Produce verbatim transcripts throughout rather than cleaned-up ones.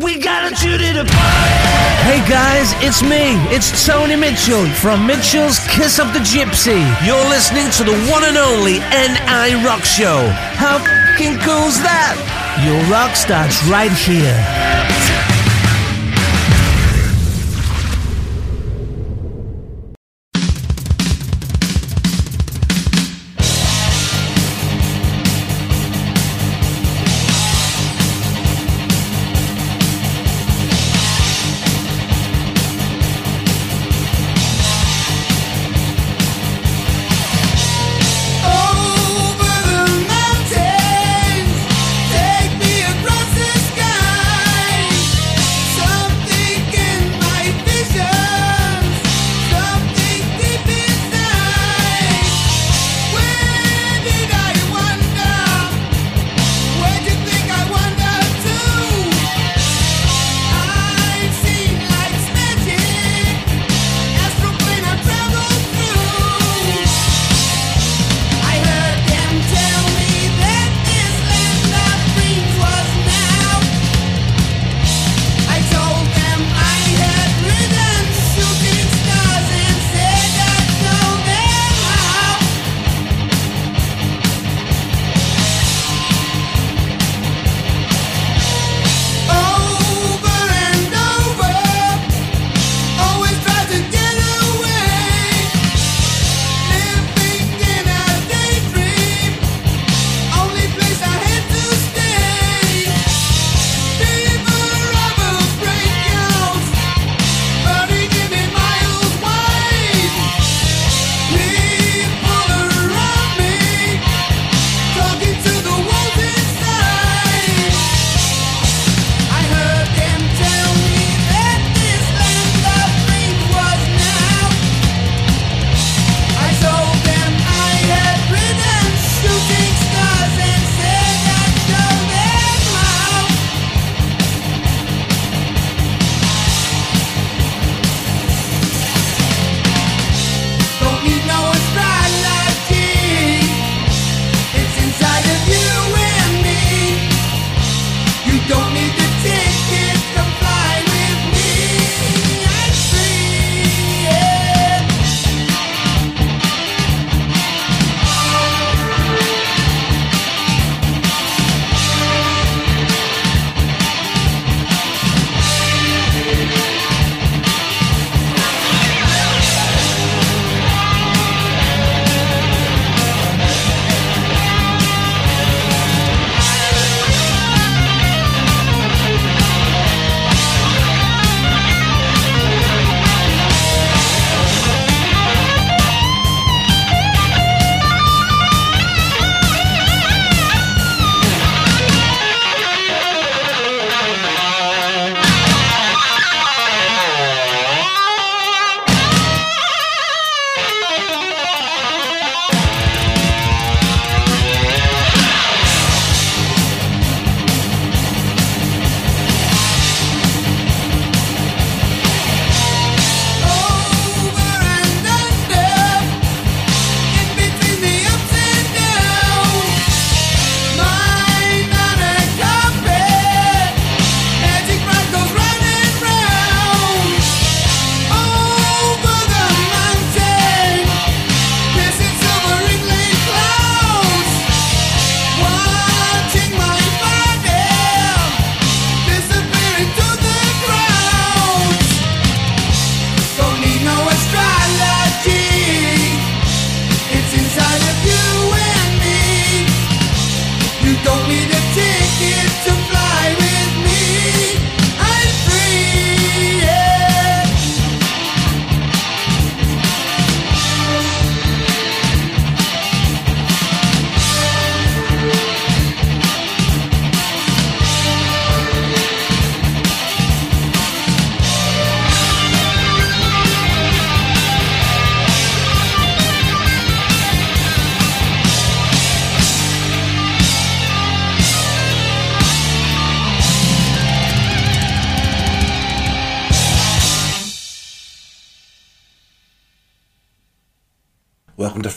We gotta shoot it apart. Hey guys, it's me. It's Tony Mitchell from Mitchell's Kiss of the Gypsy. You're listening to the one and only N I Rock Show. How f***ing cool's that? Your rock starts right here.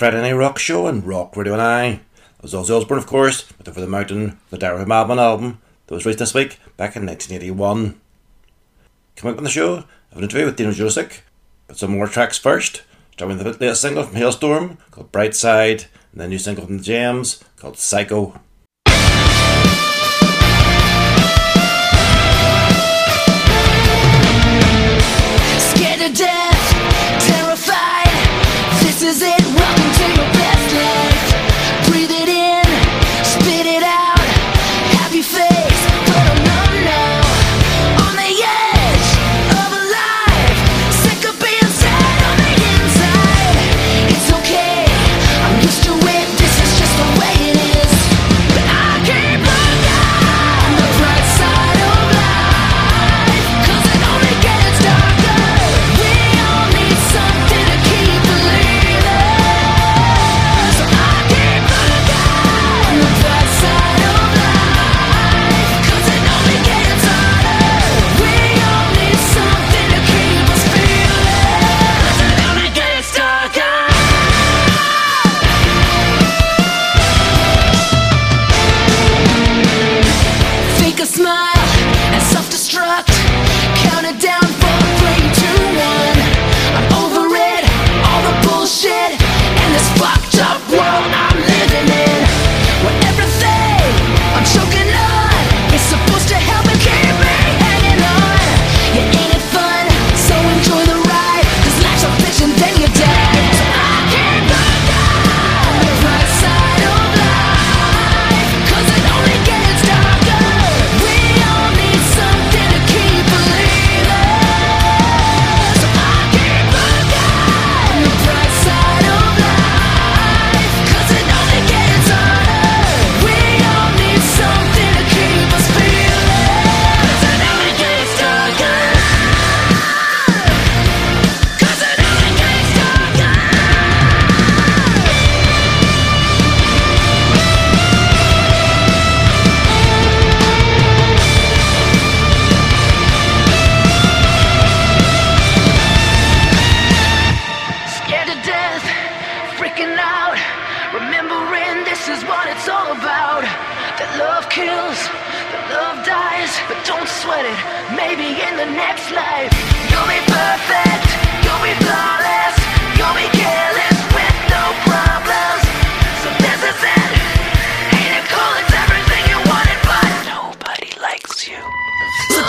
N I Rock Show and Rock Radio N I. That was Ozzy Osbourne, of course, with Over the Mountain, the Diary of Madman album, that was released this week back in nineteen eighty-one. Coming up on the show, I have an interview with Dino Jelusick, but some more tracks first, starting with the latest single from Hailstorm called Brightside, and the new single from The Jams called Psycho. We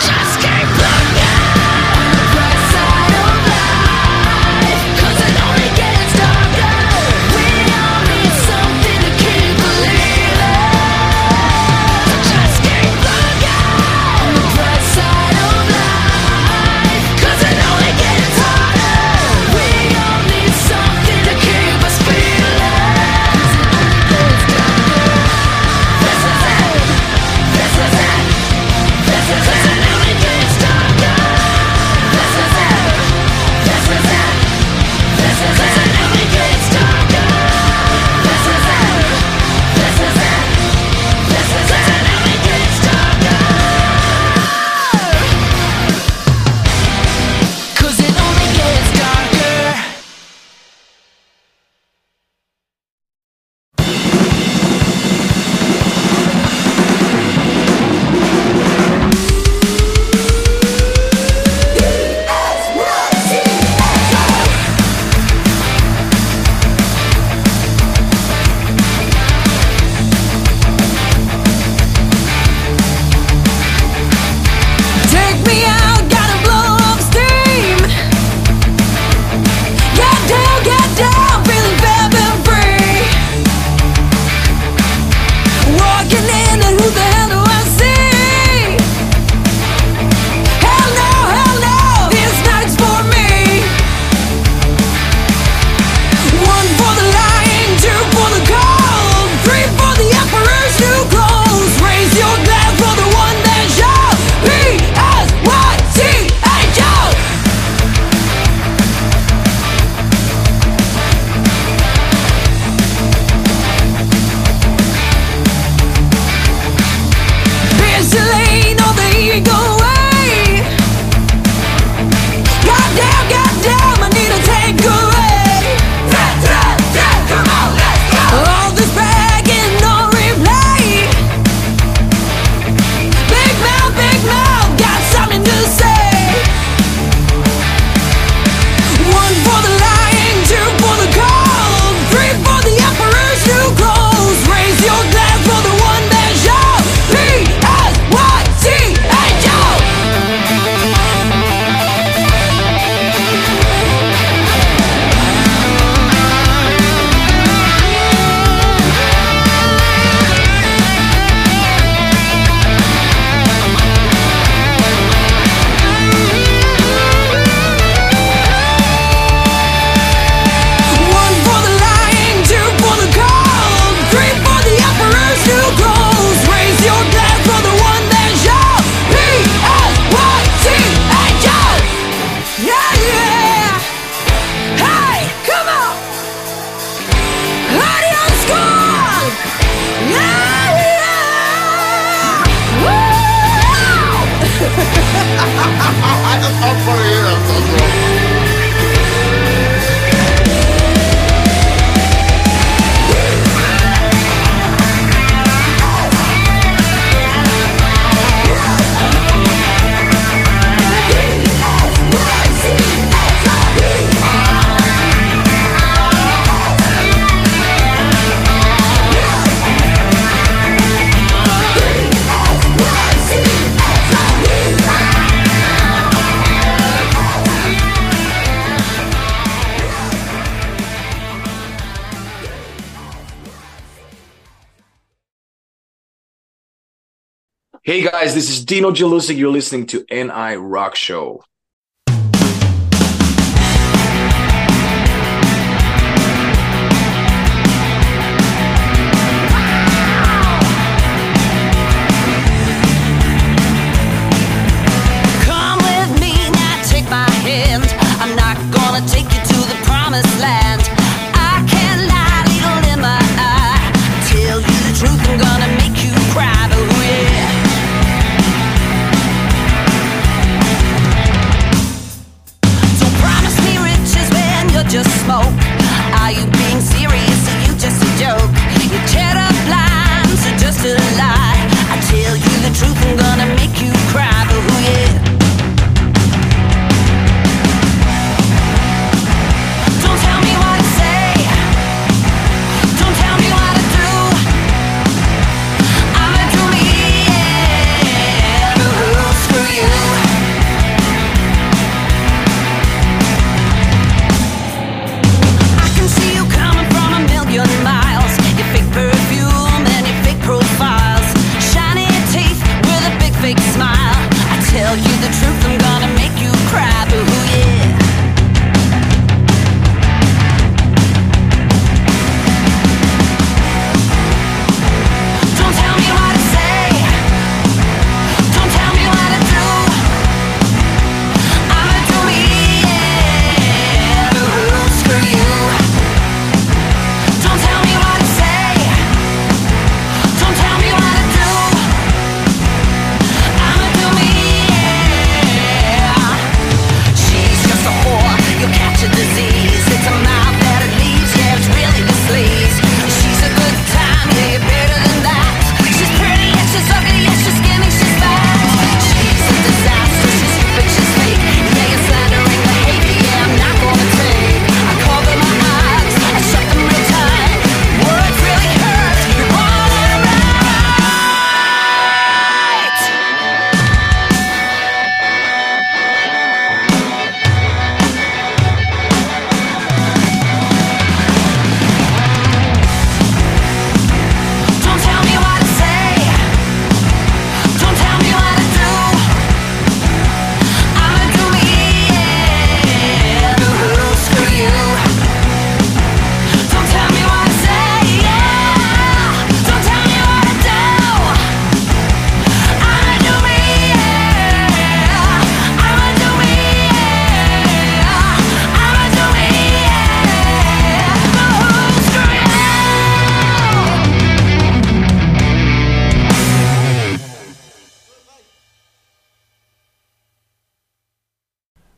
I just don't want to hear that so strong. Hey guys, this is Dino Jelusick. You're listening to N I Rock Show. Come with me now, take my hand. I'm not gonna take you to the promised land. I can't lie, needle in my eye. Tell you the truth, I'm gonna make you cry. But just smoke. Are you being serious? Are you just a joke? You tear up lines, are just a lie. I tell you the truth, I'm gonna make you cry. But who, yeah. Don't tell me what to say. Don't tell me what to do. I'm a do me, yeah. But who, screw you. Tell you the truth, I'm gonna make you cry, boo, yeah. Don't tell me what to say. Don't tell me what to do. I'ma do me, yeah. Boo, screw you. Don't tell me what to say. Don't tell me what to do. Disease, it's a mouth that it leaves, yeah, it's really the sleaze. She's a good time, yeah, you're better than that. She's pretty, yeah, she's ugly, yeah, she's skinny, she's fat. She's a disaster, she's stupid, she's fake. Yeah, you're slandering the hate, yeah, I'm not gonna take. I call them my eyes, I shut them real tight. Words really hurt, you're all right.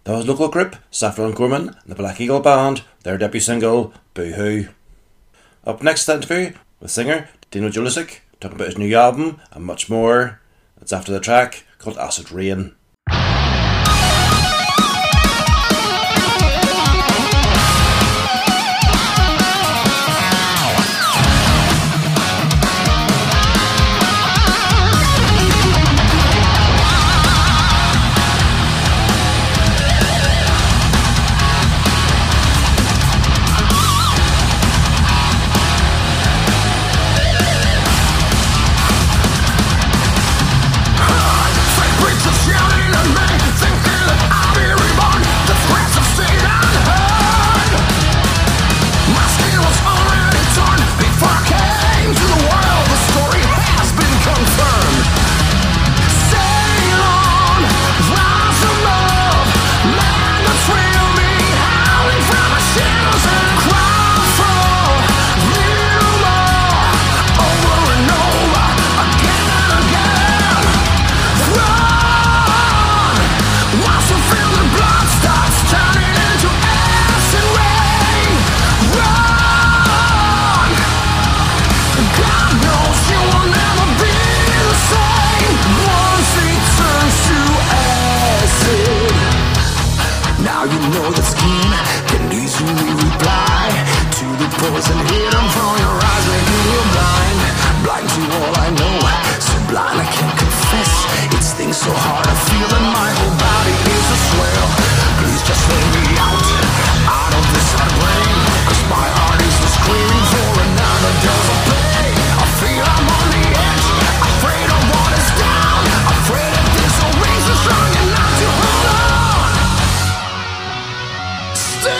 That was local group Saffron Gorman and the Black Eagle Band, their debut single, Boo Hoo. Up next, that interview with singer Dino Jelusick, talking about his new album and much more. It's after the track called Acid Rain. Shouting! always and hid them from your eyes, making you blind. Blind to all I know, so blind I can't confess. It's things so hard I feel that my whole body is a swell. Please just let me out, out of this hard brain, cause my heart is just screaming for another dose of pain. I feel I'm on the edge, afraid of what is down, afraid of this old razor so strong enough to hold on. Still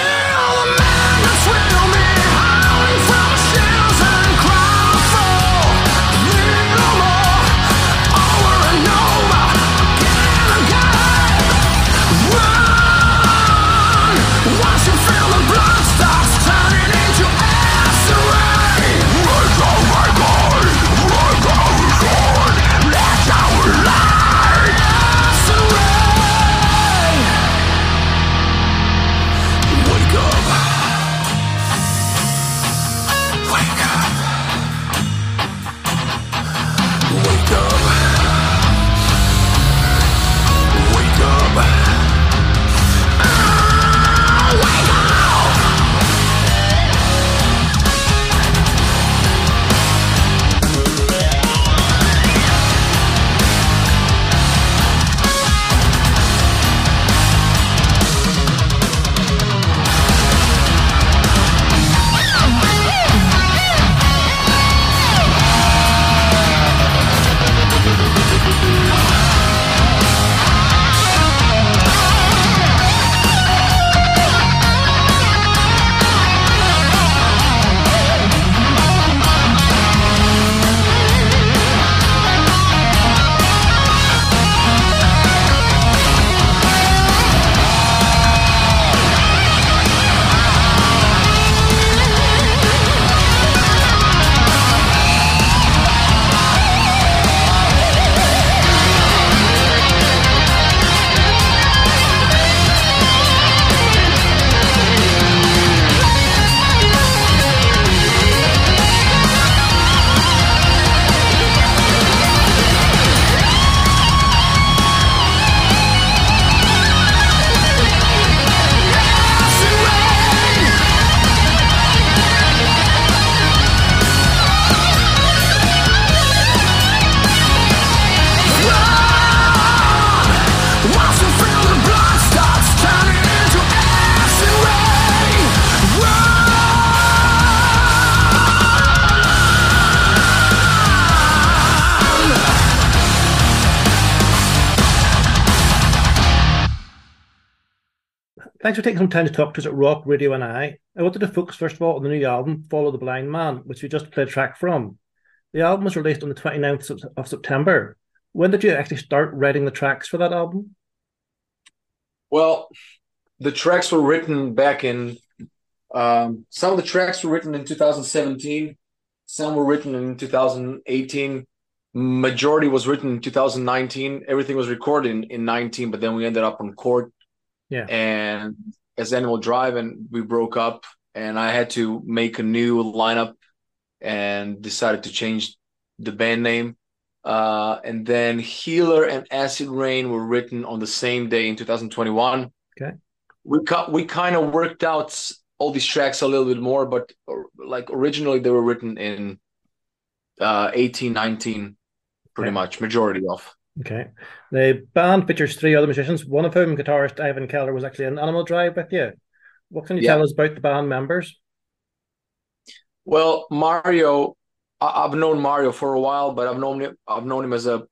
thanks for taking some time to talk to us at Rock Radio N I. I wanted to focus first of all on the new album, Follow the Blind Man, which we just played a track from. The album was released on the twenty-ninth of September. When did you actually start writing the tracks for that album? Well, the tracks were written back in, um, some of the tracks were written in two thousand seventeen, some were written in two thousand eighteen, majority was written in two thousand nineteen, everything was recorded in, in nineteen, but then we ended up on court. Yeah, and as Animal Drive, and we broke up, and I had to make a new lineup, and decided to change the band name. Uh, and then Healer and Acid Rain were written on the same day in two thousand twenty-one. Okay, we cut, we kind of worked out all these tracks a little bit more, but or, like originally they were written in uh, eighteen, nineteen, pretty okay. much majority of. Okay. The band features three other musicians, one of whom, guitarist Ivan Keller, was actually in Animal Drive with you. What can you yeah. tell us about the band members? Well, Mario, I I've known Mario for a while, but I've known him, I've known him as a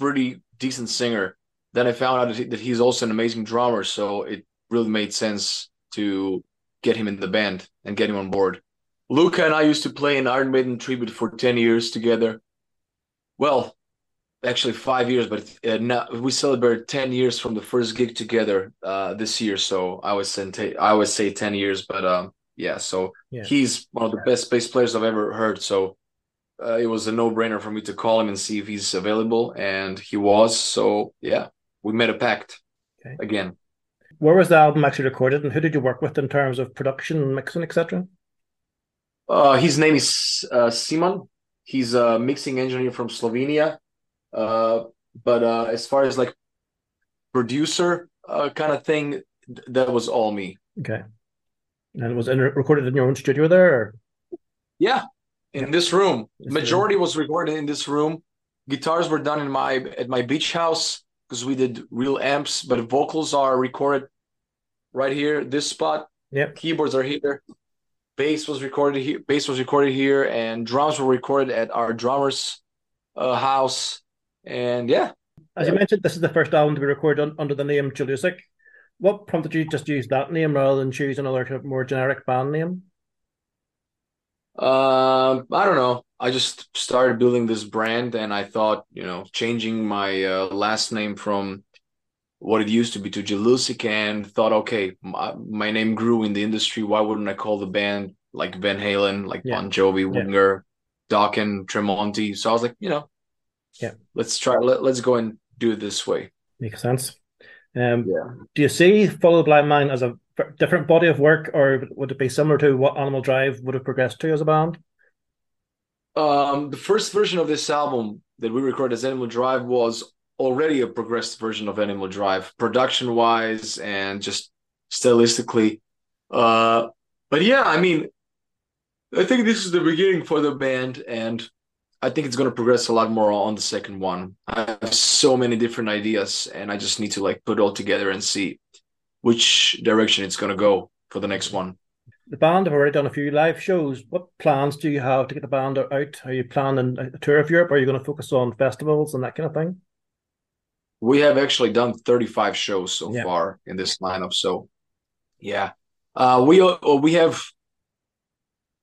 pretty decent singer. Then I found out that he's also an amazing drummer, so it really made sense to get him in the band and get him on board. Luca and I used to play an Iron Maiden tribute for ten years together. Well, actually five years, but uh, now we celebrate ten years from the first gig together uh, this year. So I always say, I always say ten years, but um, yeah, so yeah. he's one of the best bass players I've ever heard. So uh, it was a no-brainer for me to call him and see if he's available, and he was. So yeah, we made a pact okay. again. Where was the album actually recorded, and who did you work with in terms of production, mixing, et cetera? Uh, his name is uh, Simon. He's a mixing engineer from Slovenia. Uh, but uh, as far as like producer uh, kind of thing, th that was all me. Okay. And it was in recorded in your own studio there? Or? Yeah, in this room. This Majority room. was recorded in this room. Guitars were done in my at my beach house because we did real amps, but vocals are recorded right here, this spot. Yep. Keyboards are here. Bass was recorded here. Bass was recorded here, and drums were recorded at our drummer's uh, house. And yeah, as you mentioned, this is the first album to be recorded on, under the name Jelusick. What prompted you to just use that name rather than choose another kind of more generic band name? Uh, I don't know. I just started building this brand, and I thought, you know, changing my uh, last name from what it used to be to Jelusick, and thought, okay, my, my name grew in the industry. Why wouldn't I call the band like Van Halen, like yeah. Bon Jovi, yeah. Wenger, Dokken, Tremonti? So I was like, you know, yeah, let's try. Let, let's go and do it this way. Makes sense. Um, yeah. Do you see Follow the Blind Man as a different body of work, or would it be similar to what Animal Drive would have progressed to as a band? Um, the first version of this album that we recorded as Animal Drive was already a progressed version of Animal Drive, production-wise and just stylistically. Uh, but yeah, I mean, I think this is the beginning for the band, and I think it's going to progress a lot more on the second one. I have so many different ideas, and I just need to like put it all together and see which direction it's going to go for the next one. The band have already done a few live shows. What plans do you have to get the band out? Are you planning a tour of Europe? Or are you going to focus on festivals and that kind of thing? We have actually done thirty-five shows so yeah. far in this lineup. So, yeah, uh, we we have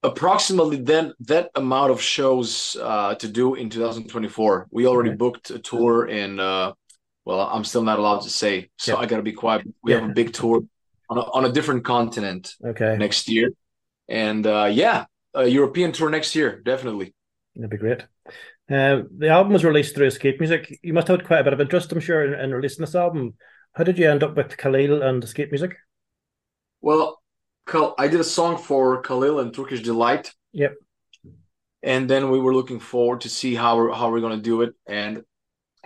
approximately then that amount of shows uh, to do in two thousand twenty-four. We already okay. booked a tour in. Uh, well, I'm still not allowed to say, so yeah. I gotta be quiet. We yeah. have a big tour on a, on a different continent okay. next year, and uh, yeah, a European tour next year definitely. That'd be great. Uh, the album was released through Escape Music. You must have had quite a bit of interest, I'm sure, in, in releasing this album. How did you end up with Khalil and Escape Music? Well, I did a song for Khalil and Turkish Delight. Yep. And then we were looking forward to see how we're, how we're going to do it. And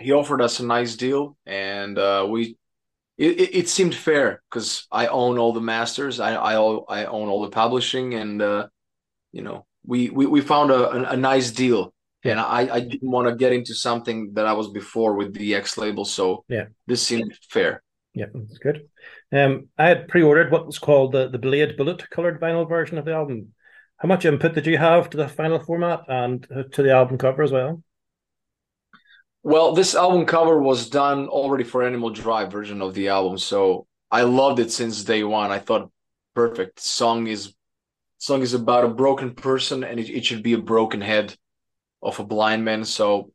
he offered us a nice deal. And uh, we it, it, it seemed fair because I own all the masters. I, I, I own all the publishing. And, uh, you know, we, we, we found a, a, a nice deal. And I, I didn't want to get into something that I was before with the X label, so yeah. this seemed fair. Yeah, that's good. Um, I had pre-ordered what was called the, the Blade Bullet coloured vinyl version of the album. How much input did you have to the final format and to the album cover as well? Well, this album cover was done already for Animal Drive version of the album, so I loved it since day one. I thought, perfect. Song is song is about a broken person, and it, it should be a broken head of a blind man, so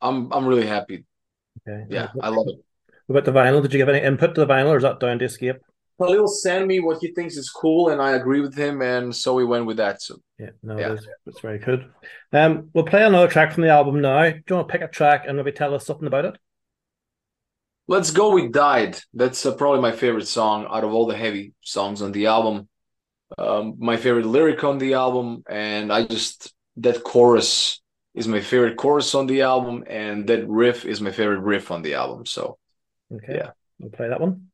I'm I'm really happy. Okay. Yeah, I love it. About the vinyl, did you give any input to the vinyl, or is that down to Escape? Well, he'll send me what he thinks is cool, and I agree with him, and so we went with that. So yeah, no, yeah. That's, that's very good. Um, we'll play another track from the album now. Do you want to pick a track and maybe tell us something about it? Let's go with "Died." That's uh, probably my favorite song out of all the heavy songs on the album. Um, my favorite lyric on the album, and I just that chorus is my favorite chorus on the album, and that riff is my favorite riff on the album. So, okay, yeah, we'll play that one.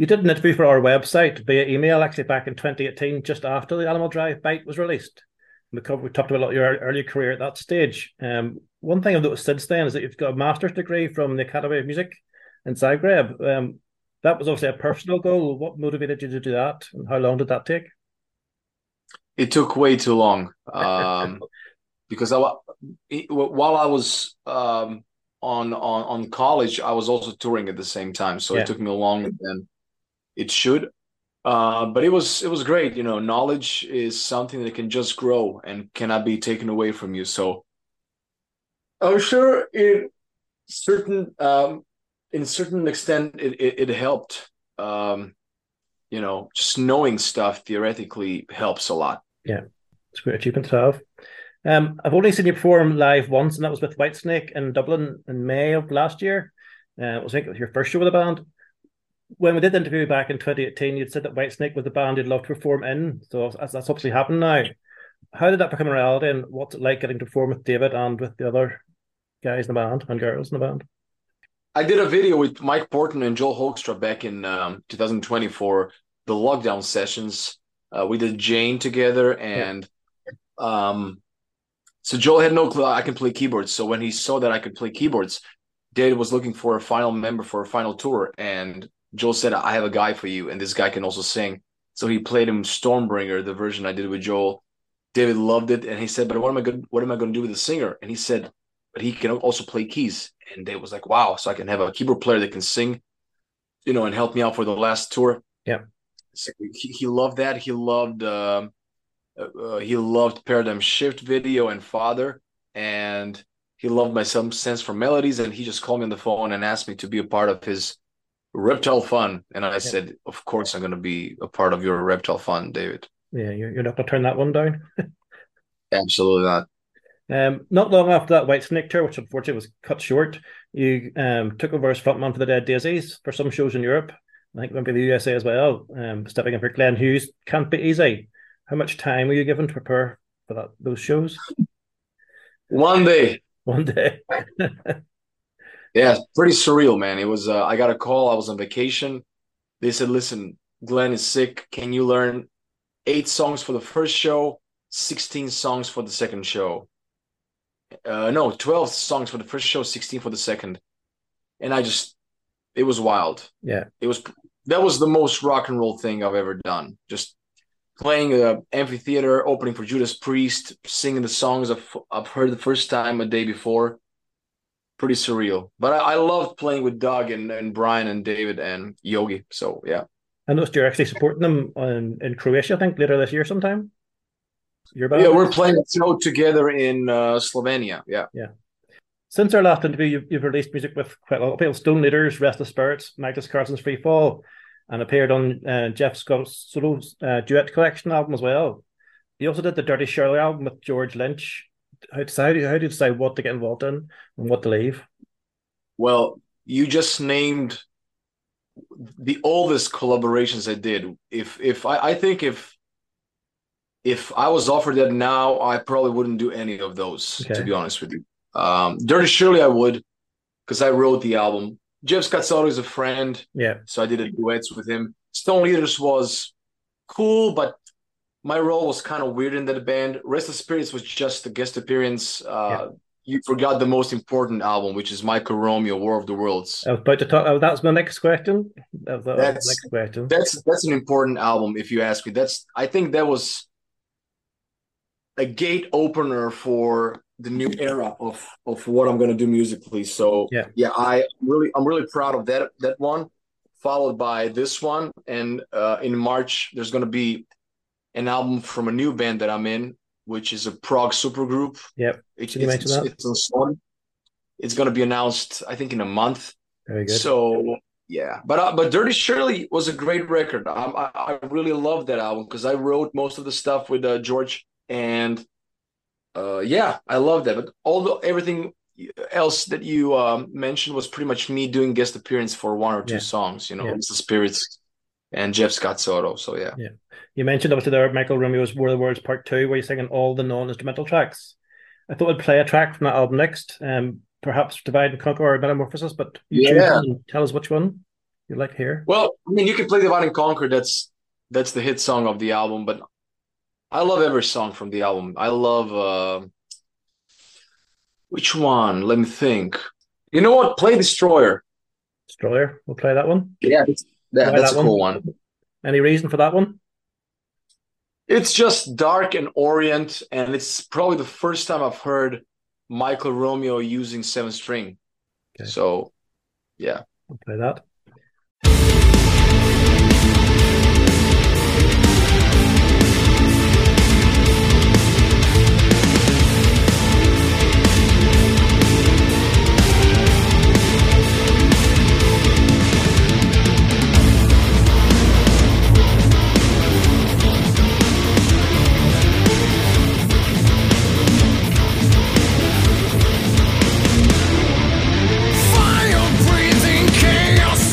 You did an interview for our website via email, actually, back in twenty eighteen, just after the Animal Drive Bite was released. We talked about your early career at that stage. Um, one thing I've noticed since then is that you've got a master's degree from the Academy of Music in Zagreb. Um, that was obviously a personal goal. What motivated you to do that, and how long did that take? It took way too long, um, because I, it, while I was um, on, on on college, I was also touring at the same time. So yeah. It took me longer than it should. Uh, but it was it was great. You know, knowledge is something that can just grow and cannot be taken away from you. So I'm sure in certain um, in certain extent it it, it helped. Um, you know, just knowing stuff theoretically helps a lot. Yeah, it's a great achievement to have. Um, I've only seen you perform live once, and that was with Whitesnake in Dublin in May of last year. Uh, I think it was your first show with the band. When we did the interview back in twenty eighteen, you'd said that Whitesnake was the band you'd love to perform in. So that's, that's obviously happened now. How did that become a reality, and what's it like getting to perform with David and with the other guys in the band and girls in the band? I did a video with Mike Portman and Joel Hoekstra back in um, twenty twenty for the lockdown sessions. Uh, we did Jane together, and yeah. um, so Joel had no clue I can play keyboards. So when he saw that I could play keyboards, David was looking for a final member for a final tour, and Joel said, I have a guy for you, and this guy can also sing. So he played him Stormbringer, the version I did with Joel. David loved it, and he said, but what am I going what am I going to do with the singer? And he said, but he can also play keys. And David was like, wow, so I can have a keyboard player that can sing, you know, and help me out for the last tour. Yeah. So he, he loved that. He loved uh, uh, he loved Paradigm Shift video and Father, and he loved my some sense for melodies, and he just called me on the phone and asked me to be a part of his Reptile Fun, and I yeah. said, of course I'm going to be a part of your Reptile Fun, David. Yeah, you're not going to turn that one down. Absolutely not. Um, not long after that Whitesnake tour, which unfortunately was cut short, you um, took over as frontman for the Dead Daisies for some shows in Europe. I think maybe the U S A as well. Um, stepping in for Glenn Hughes can't be easy. How much time were you given to prepare for that those shows? One day. One day. Yeah, pretty surreal, man. It was. Uh, I got a call. I was on vacation. They said, "Listen, Glenn is sick. Can you learn eight songs for the first show, sixteen songs for the second show? Uh, no, twelve songs for the first show, sixteen for the second." And I just, it was wild. Yeah, it was. That was the most rock and roll thing I've ever done. Just playing an amphitheater, opening for Judas Priest, singing the songs I've, I've heard the first time a day before. Pretty surreal, but I, I loved playing with Doug and, and Brian and David and Yogi. So yeah, I noticed you're actually supporting them in, in Croatia. I think later this year, sometime. You're about yeah, we're playing a show together in uh, Slovenia. Yeah, yeah. Since our last interview, you've, you've released music with quite a lot of people: Stone Leaders, Restless Spirits, Magnus Carlsen's Free Fall, and appeared on uh, Jeff Scott Soto's uh, Duet Collection album as well. You also did the Dirty Shirley album with George Lynch. How do, how do you decide what to get involved in and what to leave? Well, you just named the oldest collaborations I did. If if I, I think if if I was offered that now, I probably wouldn't do any of those, okay. to be honest with you. Um, Dirty Shirley, I would, because I wrote the album. Jeff Scott Soto is a friend, yeah. so I did a duets with him. Stone Leaders was cool, but my role was kind of weird in that band. Restless Spirits was just a guest appearance. Uh, yeah. You forgot the most important album, which is Michael Romeo, War of the Worlds. I was about to talk. Oh, that's my next question. That was that's, next question. That's that's an important album, if you ask me. That's I think that was a gate opener for the new era of of what I'm going to do musically. So yeah, yeah, I really I'm really proud of that that one, followed by this one, and uh, in March there's going to be an album from a new band that I'm in, which is a prog supergroup. Yep. It's, it's, it's, it's, it's going to be announced, I think, in a month. Very good. So, yeah. But uh, but Dirty Shirley was a great record. I I, I really love that album because I wrote most of the stuff with uh, George. And, uh, yeah, I love that. But although everything else that you um, mentioned was pretty much me doing guest appearance for one or two yeah. songs, you know, yeah. it's the Spirits and Jeff Scott Soto, so yeah. yeah. You mentioned obviously there Michael Romeo's War of the Worlds Part two, where you're singing all the non-instrumental tracks. I thought I'd play a track from that album next, um, perhaps Divide and Conquer or Metamorphosis, but you yeah. tell us which one. you like here? Well, I mean, you can play Divide and Conquer. That's that's the hit song of the album. But I love every song from the album. I love uh, which one? Let me think. You know what? Play Destroyer. Destroyer. We'll play that one. Yeah, that's, yeah, that's that a cool one. one. Any reason for that one? It's just dark and orient, and it's probably the first time I've heard Michael Romeo using seven string. Okay. So, yeah. I'll play that. Fire breathing chaos.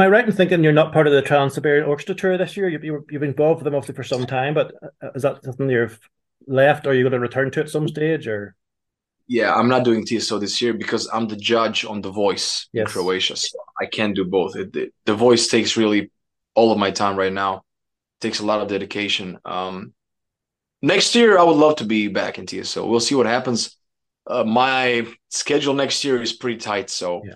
Am I right in thinking you're not part of the Trans-Siberian Orchestra tour this year? You've, you've been involved with them obviously for some time, but is that something you've left? Or are you going to return to at some stage? Or yeah, I'm not doing T S O this year because I'm the judge on The Voice yes. in Croatia. So I can't do both. It, it, The Voice takes really all of my time right now. It takes a lot of dedication. Um, next year, I would love to be back in T S O. We'll see what happens. Uh, my schedule next year is pretty tight, so yeah.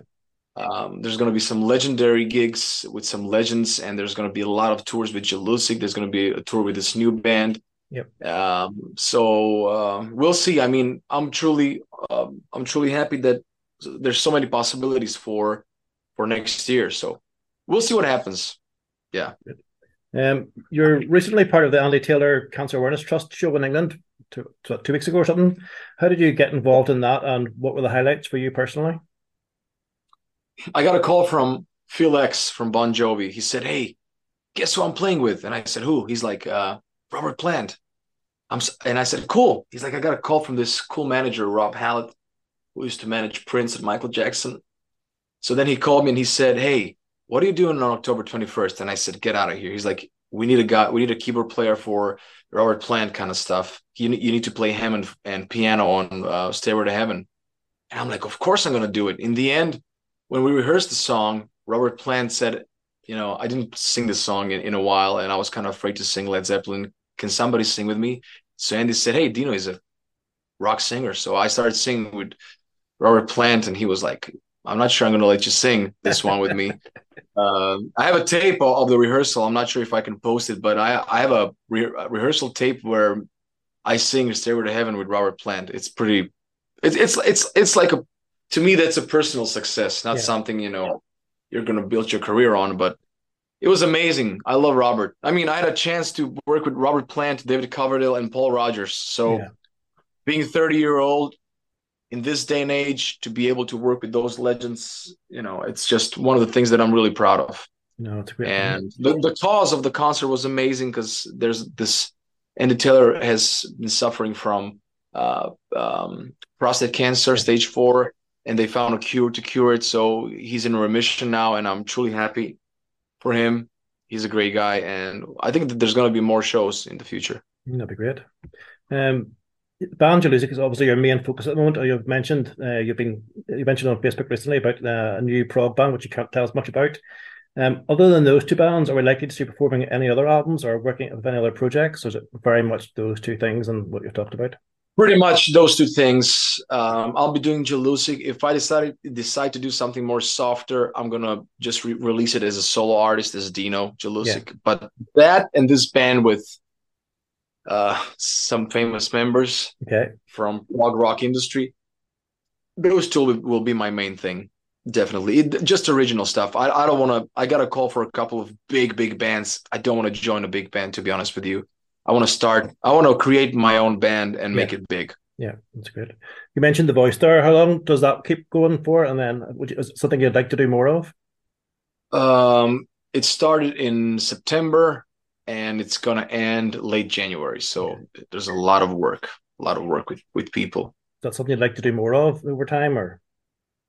Um, there's going to be some legendary gigs with some legends, and there's going to be a lot of tours with Jelusick. There's going to be a tour with this new band. Yep. Um, so uh, we'll see. I mean, I'm truly, uh, I'm truly happy that there's so many possibilities for for next year. So we'll see what happens. Yeah. Um, you're recently part of the Andy Taylor Cancer Awareness Trust show in England two, two weeks ago or something. How did you get involved in that, and what were the highlights for you personally? I got a call from Phil X from Bon Jovi. He said, "Hey, guess who I'm playing with?" And I said, "Who?" He's like, uh, "Robert Plant." I'm so, and I said, "Cool." He's like, "I got a call from this cool manager, Rob Hallett, who used to manage Prince and Michael Jackson." So then he called me and he said, "Hey, what are you doing on October twenty-first? And I said, "Get out of here." He's like, "We need a guy. We need a keyboard player for Robert Plant kind of stuff. You, you need to play Hammond and piano on uh, Stairway to Heaven." And I'm like, "Of course I'm going to do it." In the end, when we rehearsed the song, Robert Plant said, "You know, I didn't sing this song in, in a while, and I was kind of afraid to sing Led Zeppelin. Can somebody sing with me?" So Andy said, "Hey, Dino is a rock singer." So I started singing with Robert Plant, and he was like, "I'm not sure I'm going to let you sing this one with me." um, I have a tape of the rehearsal. I'm not sure if I can post it, but I, I have a, re a rehearsal tape where I sing Stairway to Heaven with Robert Plant. It's pretty, it's it's it's it's like a, to me, that's a personal success, not yeah. something, you know, you're going to build your career on. But it was amazing. I love Robert. I mean, I had a chance to work with Robert Plant, David Coverdale, and Paul Rogers. So yeah. being thirty-year-old in this day and age, to be able to work with those legends, you know, it's just one of the things that I'm really proud of. No, it's great. And the, the cause of the concert was amazing because there's this, Andy Taylor has been suffering from uh, um, prostate cancer, stage four. And they found a cure to cure it. So he's in remission now, and I'm truly happy for him. He's a great guy, and I think that there's going to be more shows in the future. That'd be great. Um, Band Jelusick is obviously your main focus at the moment. You've mentioned uh, you've been you mentioned on Facebook recently about uh, a new prog band, which you can't tell us much about. Um, other than those two bands, are we likely to see performing any other albums or working with any other projects? Or is it very much those two things and what you've talked about? Pretty much those two things. Um, I'll be doing Jelusick. If I decide, decide to do something more softer, I'm going to just re release it as a solo artist, as Dino Jelusick. Yeah. But that and this band with uh, some famous members okay. from prog rock industry, those two will, will be my main thing, definitely. It, just original stuff. I, I don't want to – I got a call for a couple of big, big bands. I don't want to join a big band, to be honest with you. I want to start, I want to create my own band and make yeah. it big. Yeah, that's good. You mentioned The Voice there. How long does that keep going for? And then would you, is it something you'd like to do more of? Um, it started in September and it's going to end late January. So yeah. there's a lot of work, a lot of work with, with people. That's something you'd like to do more of over time, or?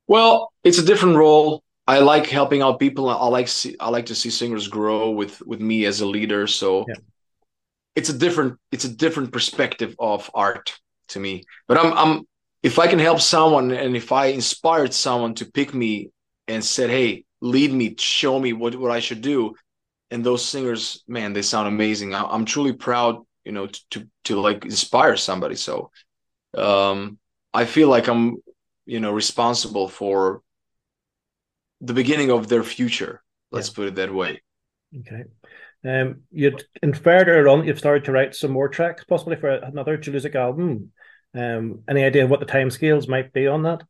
Well, it's a different role. I like helping out people. I like, see, I like to see singers grow with, with me as a leader. So yeah. It's a different, it's a different perspective of art to me. But I'm, I'm, if I can help someone, and if I inspired someone to pick me and said, "Hey, lead me, show me what, what I should do," and those singers, man, they sound amazing. I, I'm truly proud, you know, to, to, to like inspire somebody. So um, I feel like I'm, you know, responsible for the beginning of their future. Let's yeah. put it that way. Okay. Um, you'd inferred earlier on you've started to write some more tracks, possibly for another Jelusick album. Um, any idea of what the timescales might be on that?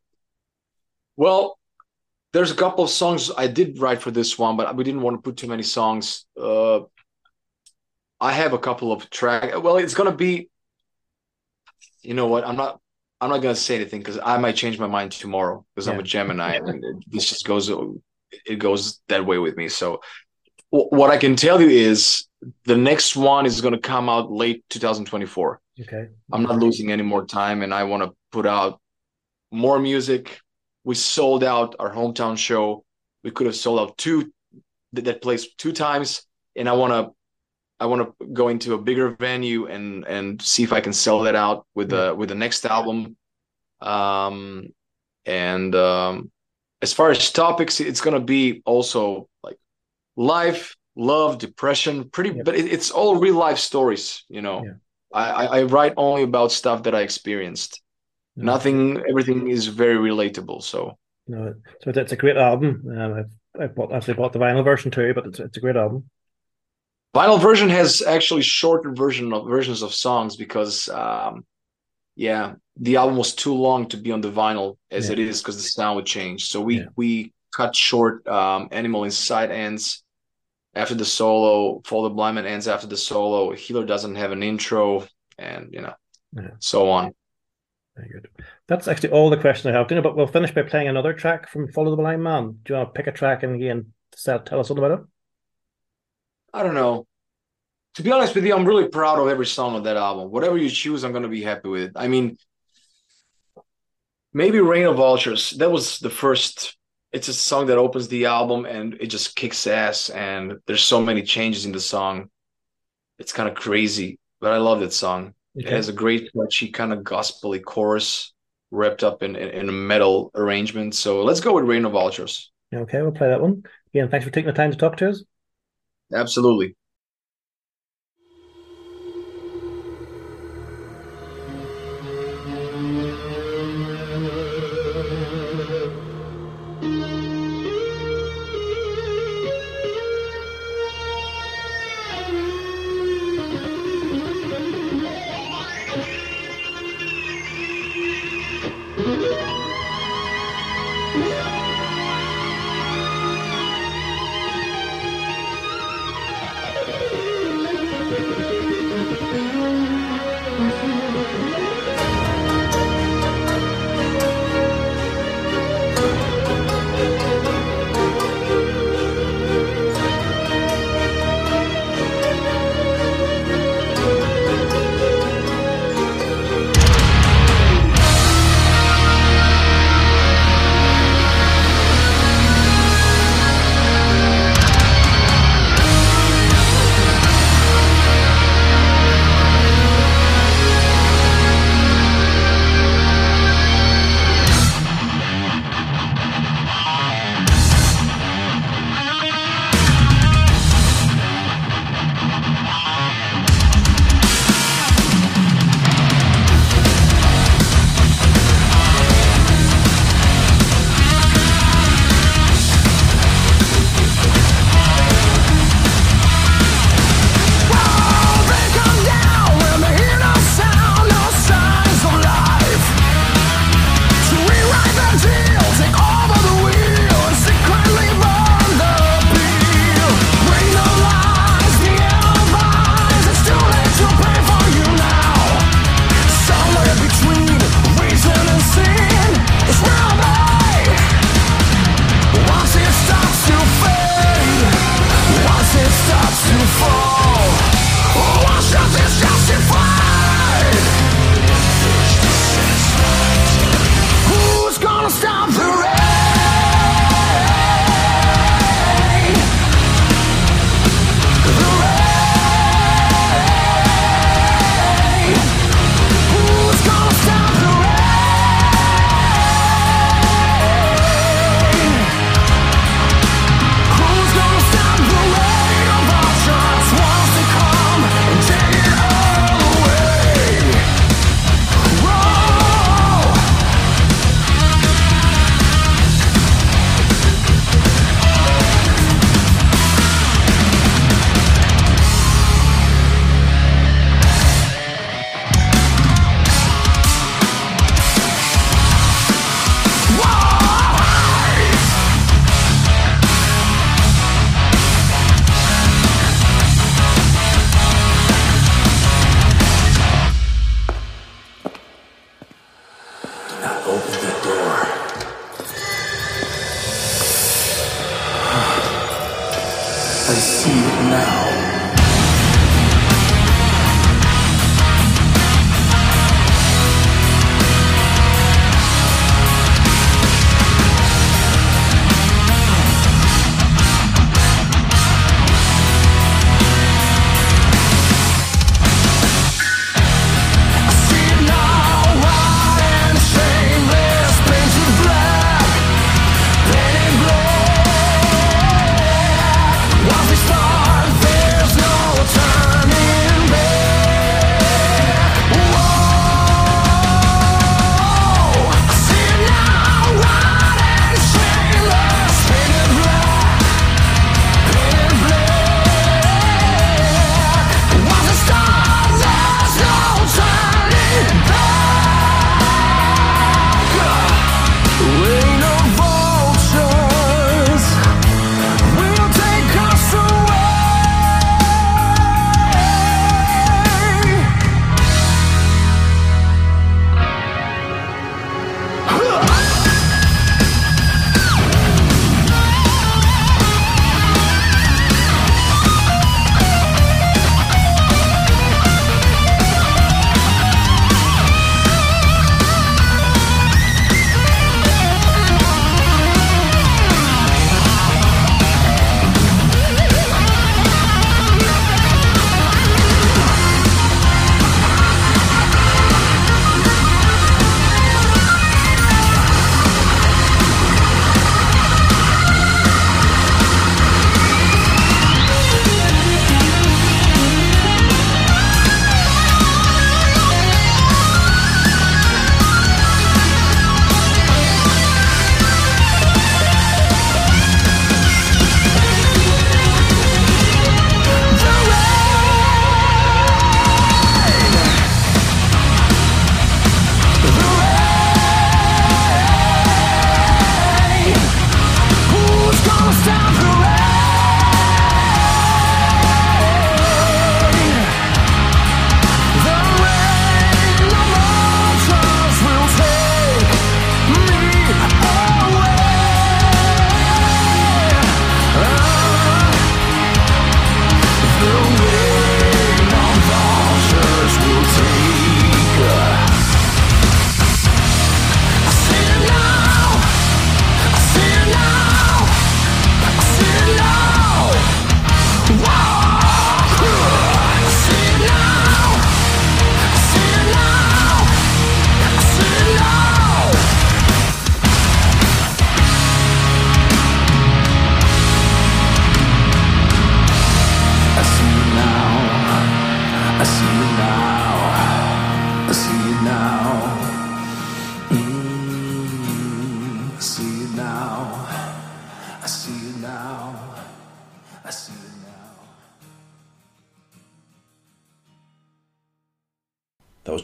Well, there's a couple of songs I did write for this one, but we didn't want to put too many songs. Uh, I have a couple of tracks. Well, it's going to be, you know what, I'm not, I'm not going to say anything because I might change my mind tomorrow because yeah. I'm a Gemini and it, this just goes, it goes that way with me. So what I can tell you is the next one is going to come out late two thousand twenty-four. Okay. I'm not losing any more time, and I want to put out more music. We sold out our hometown show. We could have sold out two that, that plays two times, and I want to I want to go into a bigger venue and and see if I can sell that out with the with the next album. Um, and um, as far as topics, it's gonna be also like life, love, depression, pretty, yeah. but it, it's all real life stories. You know, yeah. I, I write only about stuff that I experienced. Yeah. Nothing, everything is very relatable. So, no, so it's a great album. Um, I've I've bought, actually bought the vinyl version too, but it's it's a great album. Vinyl version has actually shorter version of versions of songs because, um, yeah, the album was too long to be on the vinyl as yeah. it is because the sound would change. So we yeah. we cut short. Um, Animal Inside ends after the solo. Follow the Blind Man ends after the solo. Healer doesn't have an intro, and you know, yeah. so on. Very good. That's actually all the questions I have, Dino. But we'll finish by playing another track from Follow the Blind Man. Do you want to pick a track and again tell us all about it? I don't know. To be honest with you, I'm really proud of every song on that album. Whatever you choose, I'm going to be happy with it. I mean, maybe Rain of Vultures. That was the first. It's a song that opens the album and it just kicks ass. And there's so many changes in the song. It's kind of crazy, but I love that song. Okay. It has a great, catchy kind of gospel-y chorus wrapped up in, in, in a metal arrangement. So let's go with Rain of Vultures. Okay, we'll play that one. Again, thanks for taking the time to talk to us. Absolutely.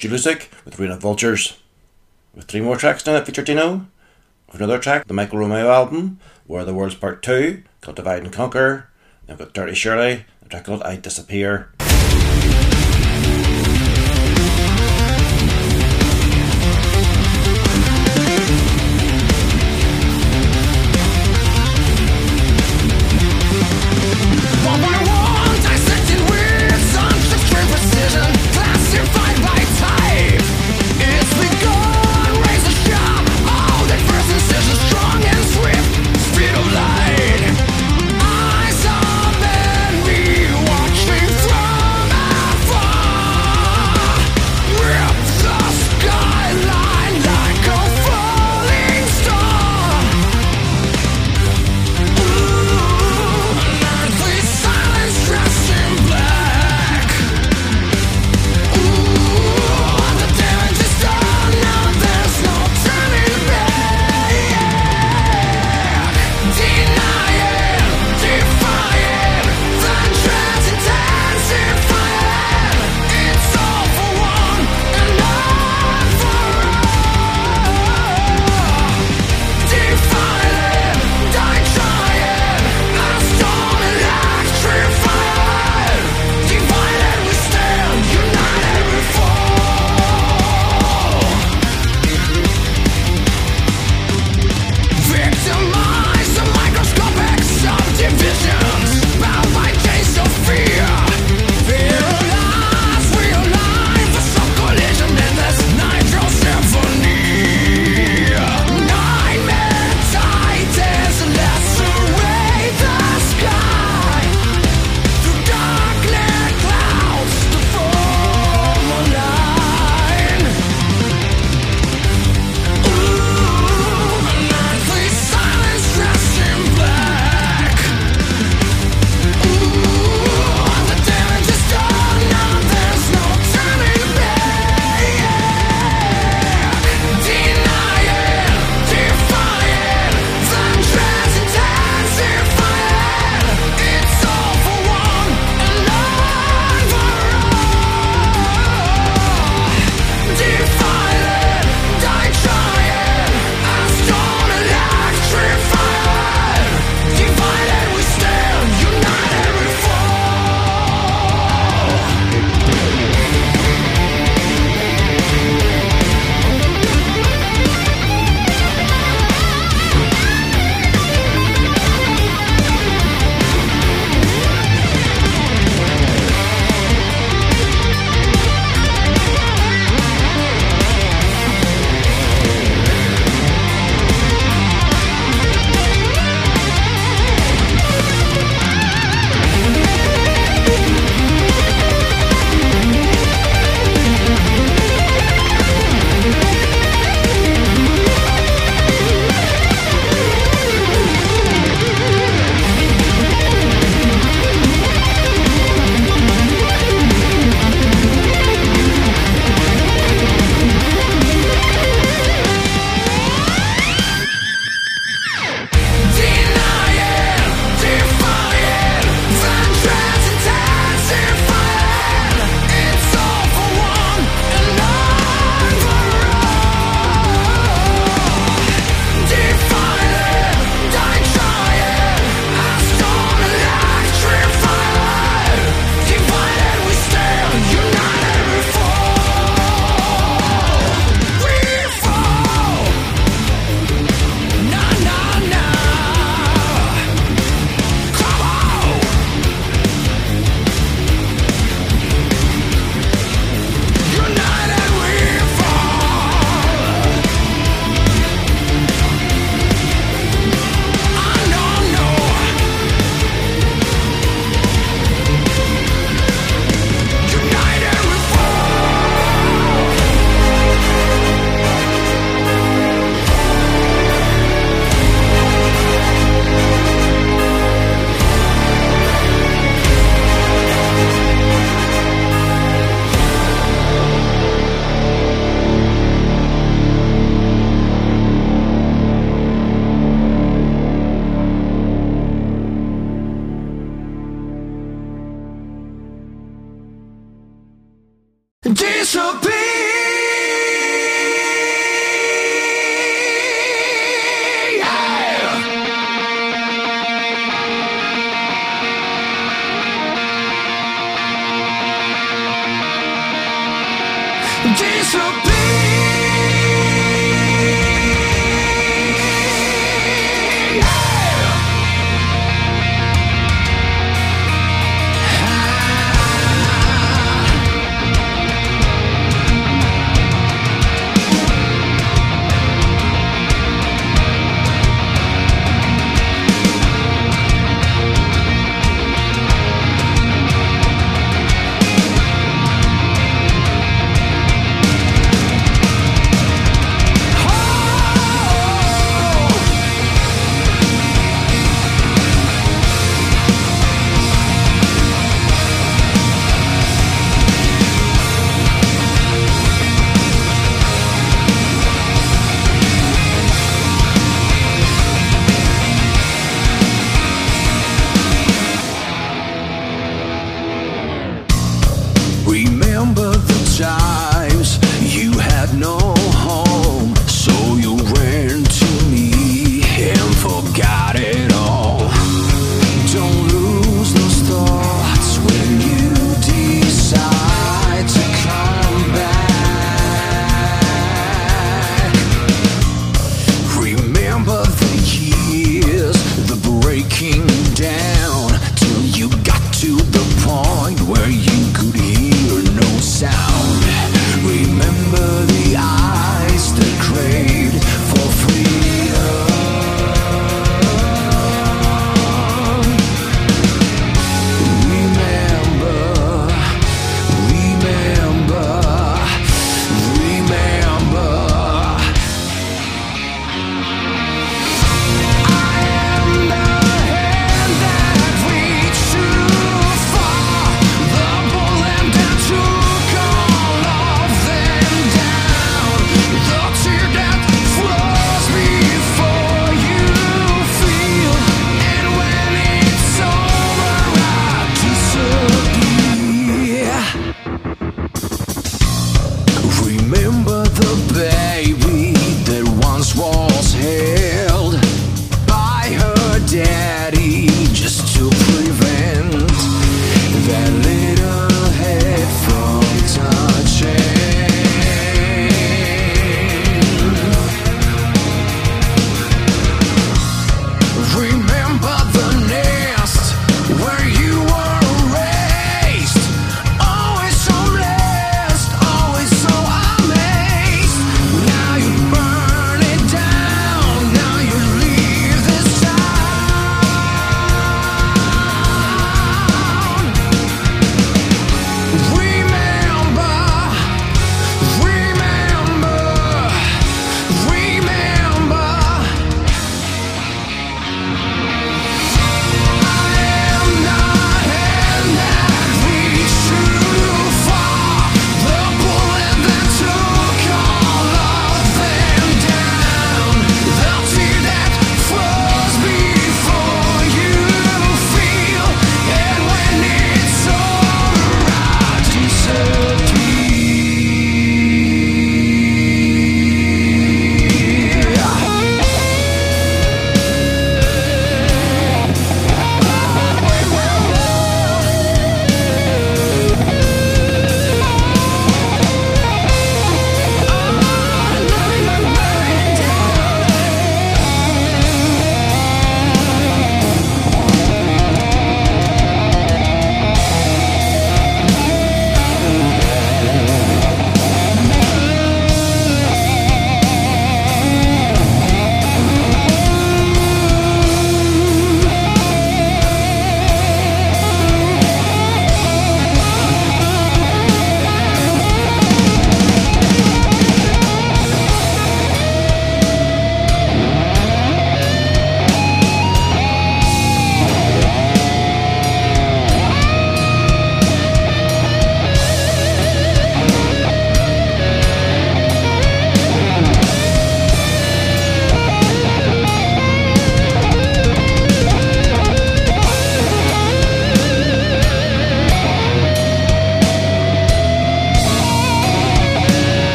Jelusick with Rain of Vultures, with three more tracks now that feature Dino, with another track, the Michael Romeo album, War of the Worlds Part two, called Divide and Conquer. Then we've got Dirty Shirley, a track called I Disappear. Fly!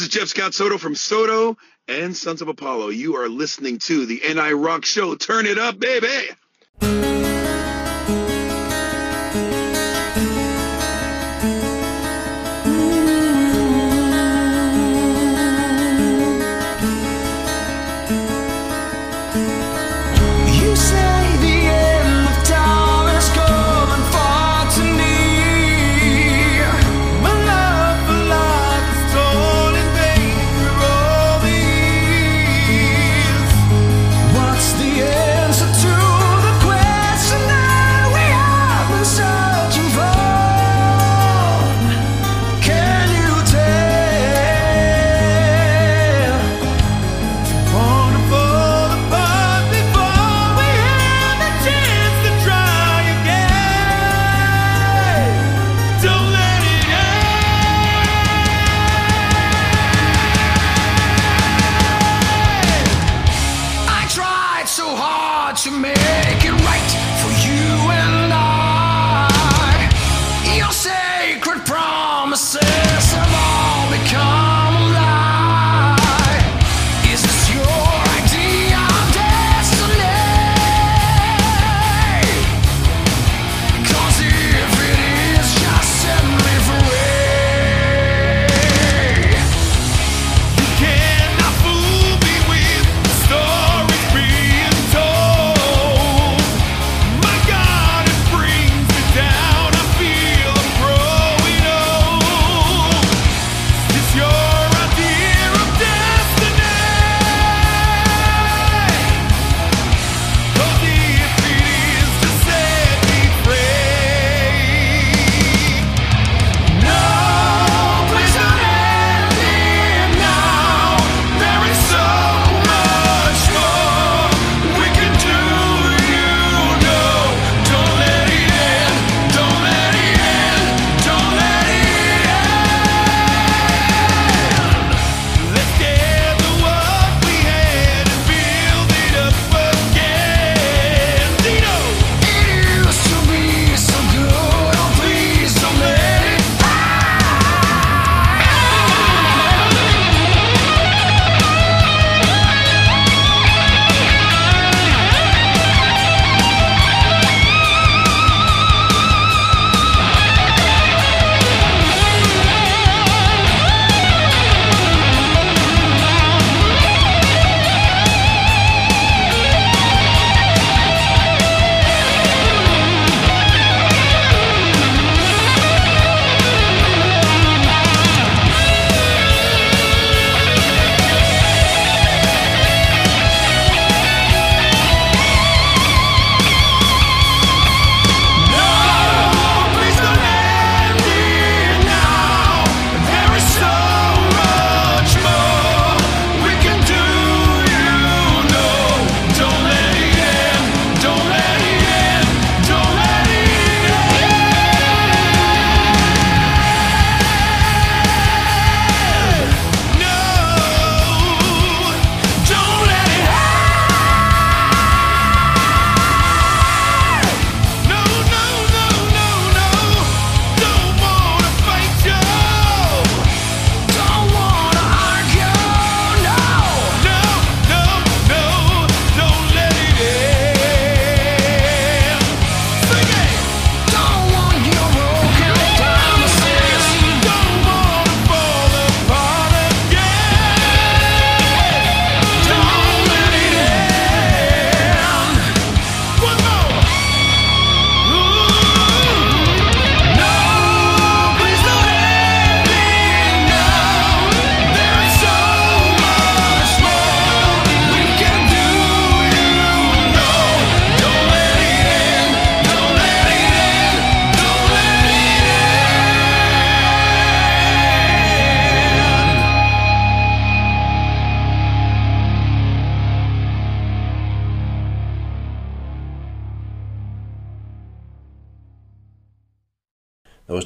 This is Jeff Scott Soto from Soto and Sons of Apollo. You are listening to the N I Rock Show. Turn it up, baby.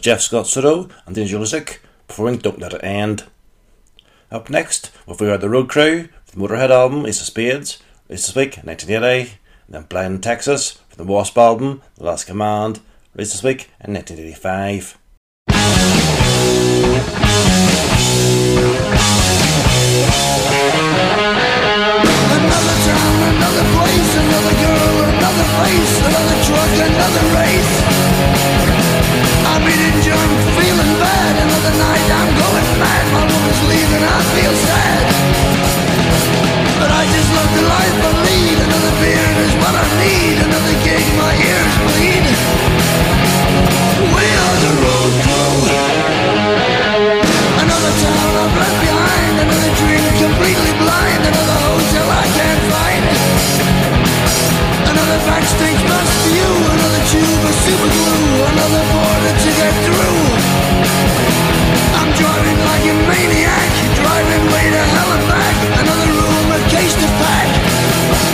Jeff Scott Soto and Dino Jelusick performing Don't Let It End. Up next, we've got the Road Crew from the Motorhead album Ace of Spades, released this week, nineteen eighty, and then Blind in Texas from the Wasp album The Last Command, released this week in nineteen eighty-five. the life I lead. Another beer is what I need. Another gig, my ears bleed. We are the road crew. Another town I've left behind. Another dream completely blind. Another hotel I can't find. Another backstage pass for you. Another tube of super glue. Another border to get through. I'm driving like a maniac. Driving way to hell and back. Another room, a case to pack.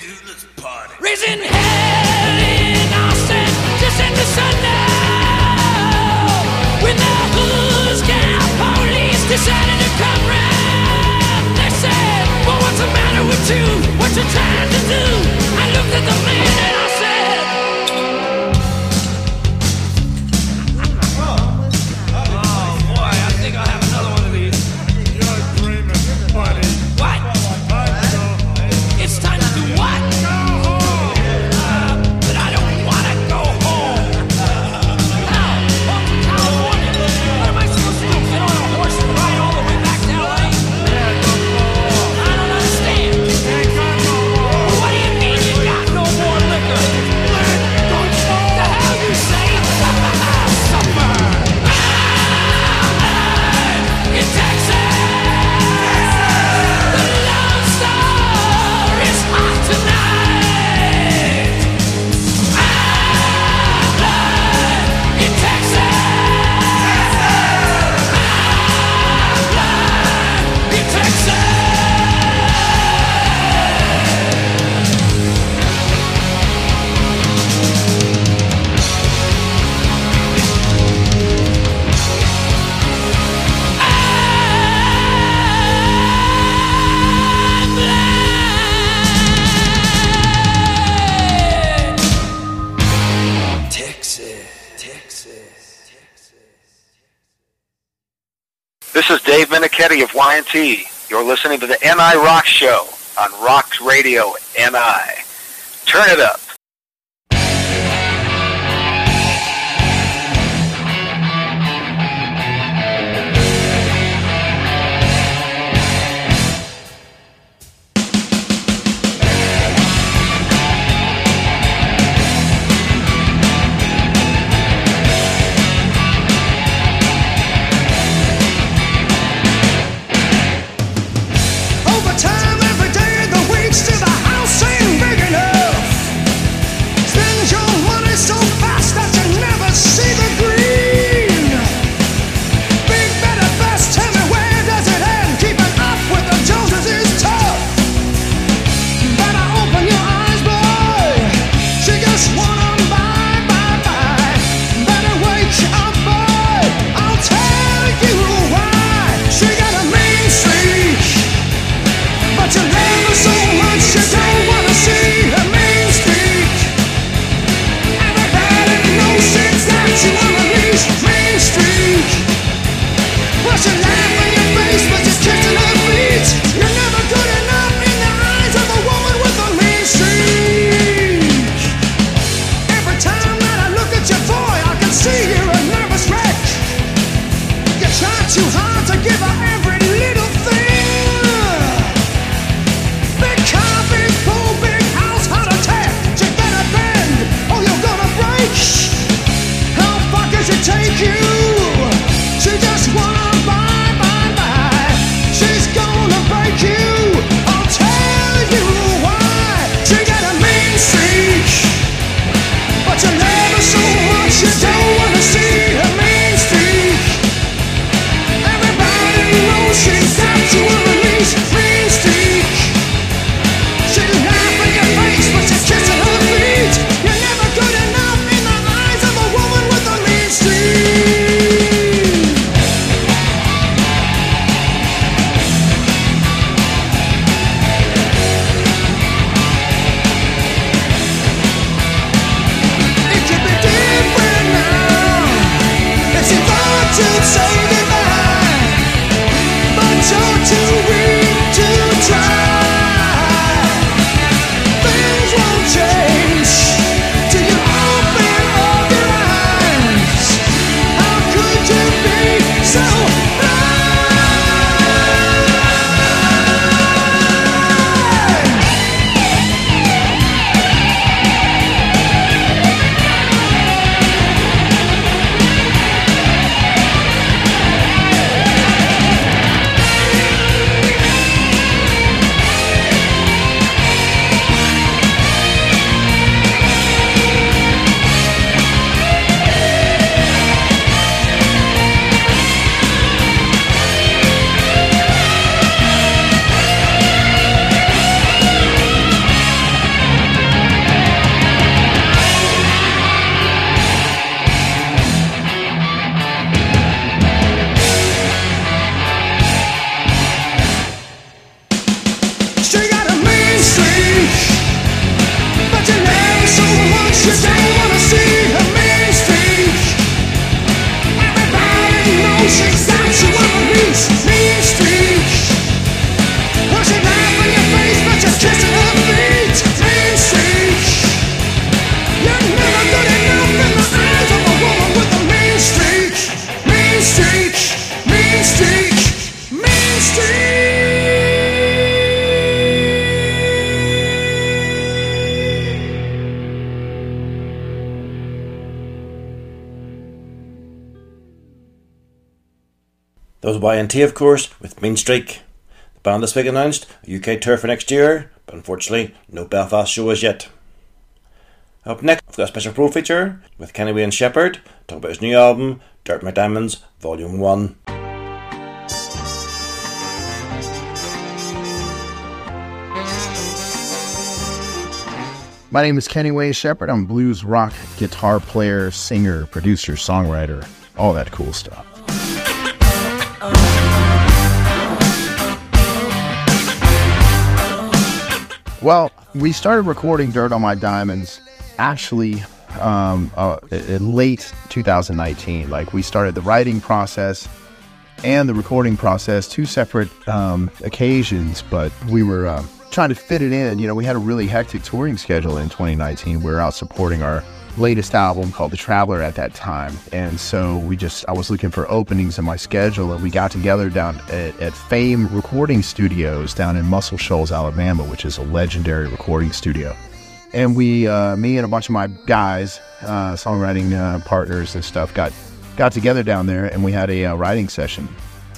do this party. Raising hell in Austin, just in the sun now. When the Who's got police decided to come round, they said, well, what's the matter with you? What you trying to do? I looked at the man and I said, of Y and T. You're listening to the N I Rock Show on Rock Radio N I. Turn it up. That was Y and T, of course, with Mean Streak. The band this week announced a U K tour for next year, but unfortunately, no Belfast show as yet. Up next, I've got a special pro feature with Kenny Wayne Shepherd, talking about his new album, Dirt My Diamonds, Volume one. My name is Kenny Wayne Shepherd. I'm a blues rock guitar player, singer, producer, songwriter, all that cool stuff. Well, we started recording Dirt on My Diamonds actually um, uh, in late two thousand nineteen. Like, we started the writing process and the recording process, two separate um, occasions, but we were uh, trying to fit it in. You know, we had a really hectic touring schedule in twenty nineteen. We were out supporting our latest album called The Traveler at that time. And so we just, I was looking for openings in my schedule, and we got together down at, at Fame Recording Studios down in Muscle Shoals, Alabama, which is a legendary recording studio. And we, uh, me and a bunch of my guys, uh, songwriting uh, partners and stuff, got, got together down there, and we had a uh, writing session.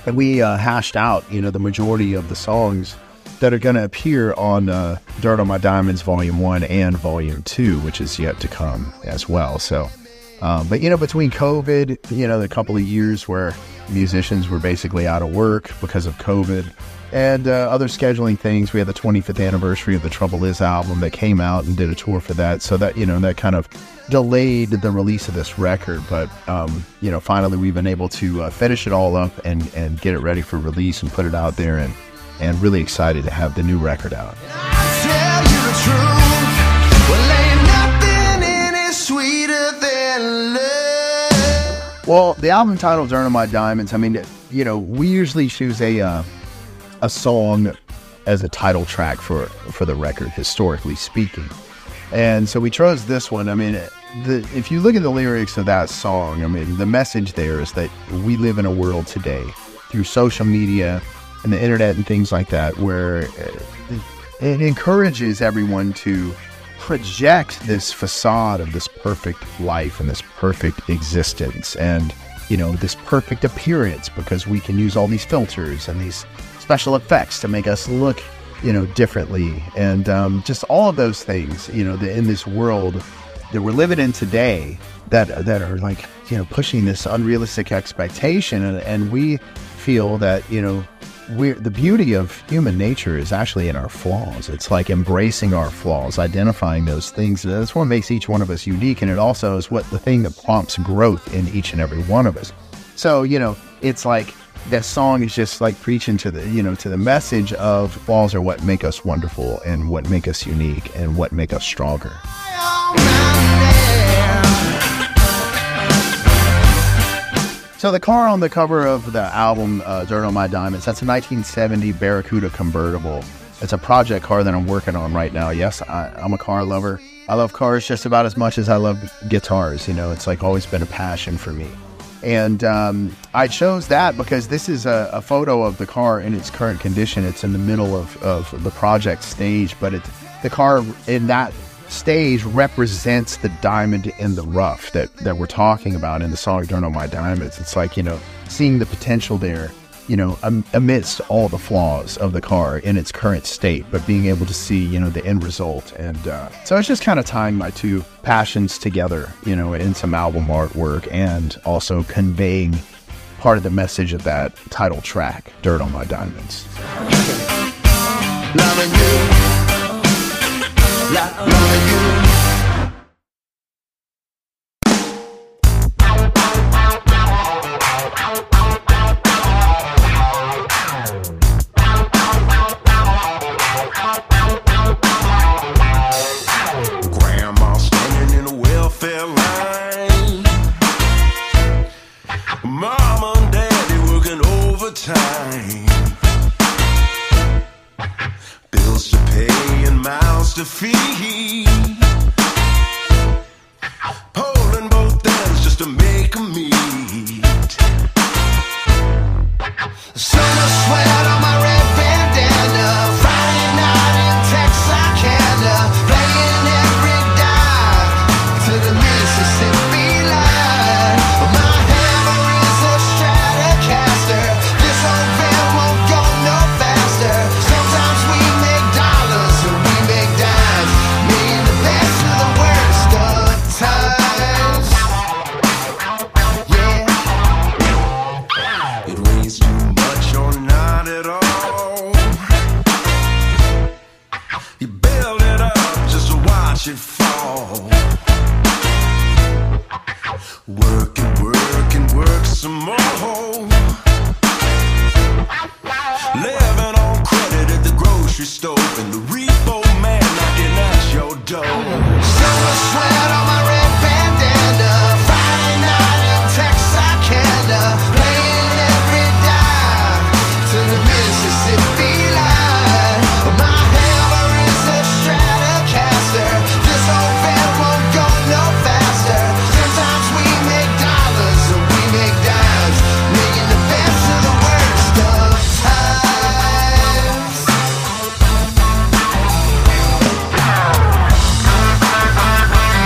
And we uh, hashed out, you know, the majority of the songs that are going to appear on uh, Dirt on My Diamonds Volume one and Volume two, which is yet to come as well. So, um, but you know, between COVID, you know, the couple of years where musicians were basically out of work because of COVID and uh, other scheduling things, we had the twenty-fifth anniversary of the Trouble Is album that came out and did a tour for that. So that, you know, that kind of delayed the release of this record. But, um, you know, finally we've been able to uh, finish it all up and, and get it ready for release and put it out there, and and really excited to have the new record out. Well, the album title, Dirt on My Diamonds, I mean, you know, we usually choose a uh, a song as a title track for, for the record, historically speaking. And so we chose this one. I mean, the, if you look at the lyrics of that song, I mean, the message there is that we live in a world today through social media and the internet and things like that, where it encourages everyone to project this facade of this perfect life and this perfect existence and, you know, this perfect appearance, because we can use all these filters and these special effects to make us look, you know, differently. And um, just all of those things, you know, the, in this world that we're living in today that, that are like, you know, pushing this unrealistic expectation. And, and we feel that, you know, We're, the beauty of human nature is actually in our flaws. It's like embracing our flaws, identifying those things. That's what makes each one of us unique, and it also is what the thing that prompts growth in each and every one of us. So, you know, it's like that song is just like preaching to the, you know, to the message of flaws are what make us wonderful and what make us unique and what make us stronger. So the car on the cover of the album, uh, Dirt on My Diamonds, that's a nineteen seventy Barracuda convertible. It's a project car that I'm working on right now. Yes, I, I'm a car lover. I love cars just about as much as I love guitars. You know, it's like always been a passion for me. And um, I chose that because this is a, a photo of the car in its current condition. It's in the middle of, of the project stage, but it, the car in that stage represents the diamond in the rough that that we're talking about in the song Dirt on My Diamonds. It's like, you know, seeing the potential there, you know, um, amidst all the flaws of the car in its current state, but being able to see, you know, the end result. And uh, so it's just kind of tying my two passions together, you know, in some album artwork and also conveying part of the message of that title track, Dirt on My Diamonds. Loving you. Grandma standing in the welfare line. Mom and daddy working overtime. Bills to pay and miles to feed. Mississippi line, my hammer is a Stratocaster. stove and the repo man knocking at your door. Summer sweat on my red bandana, Friday night in Texarkana, playing every dime to the Mississippi line. My hammer is a Stratocaster, this whole band won't go no faster. Sometimes we make dollars and we make dimes, making the best of the worst of times. Summer sweat on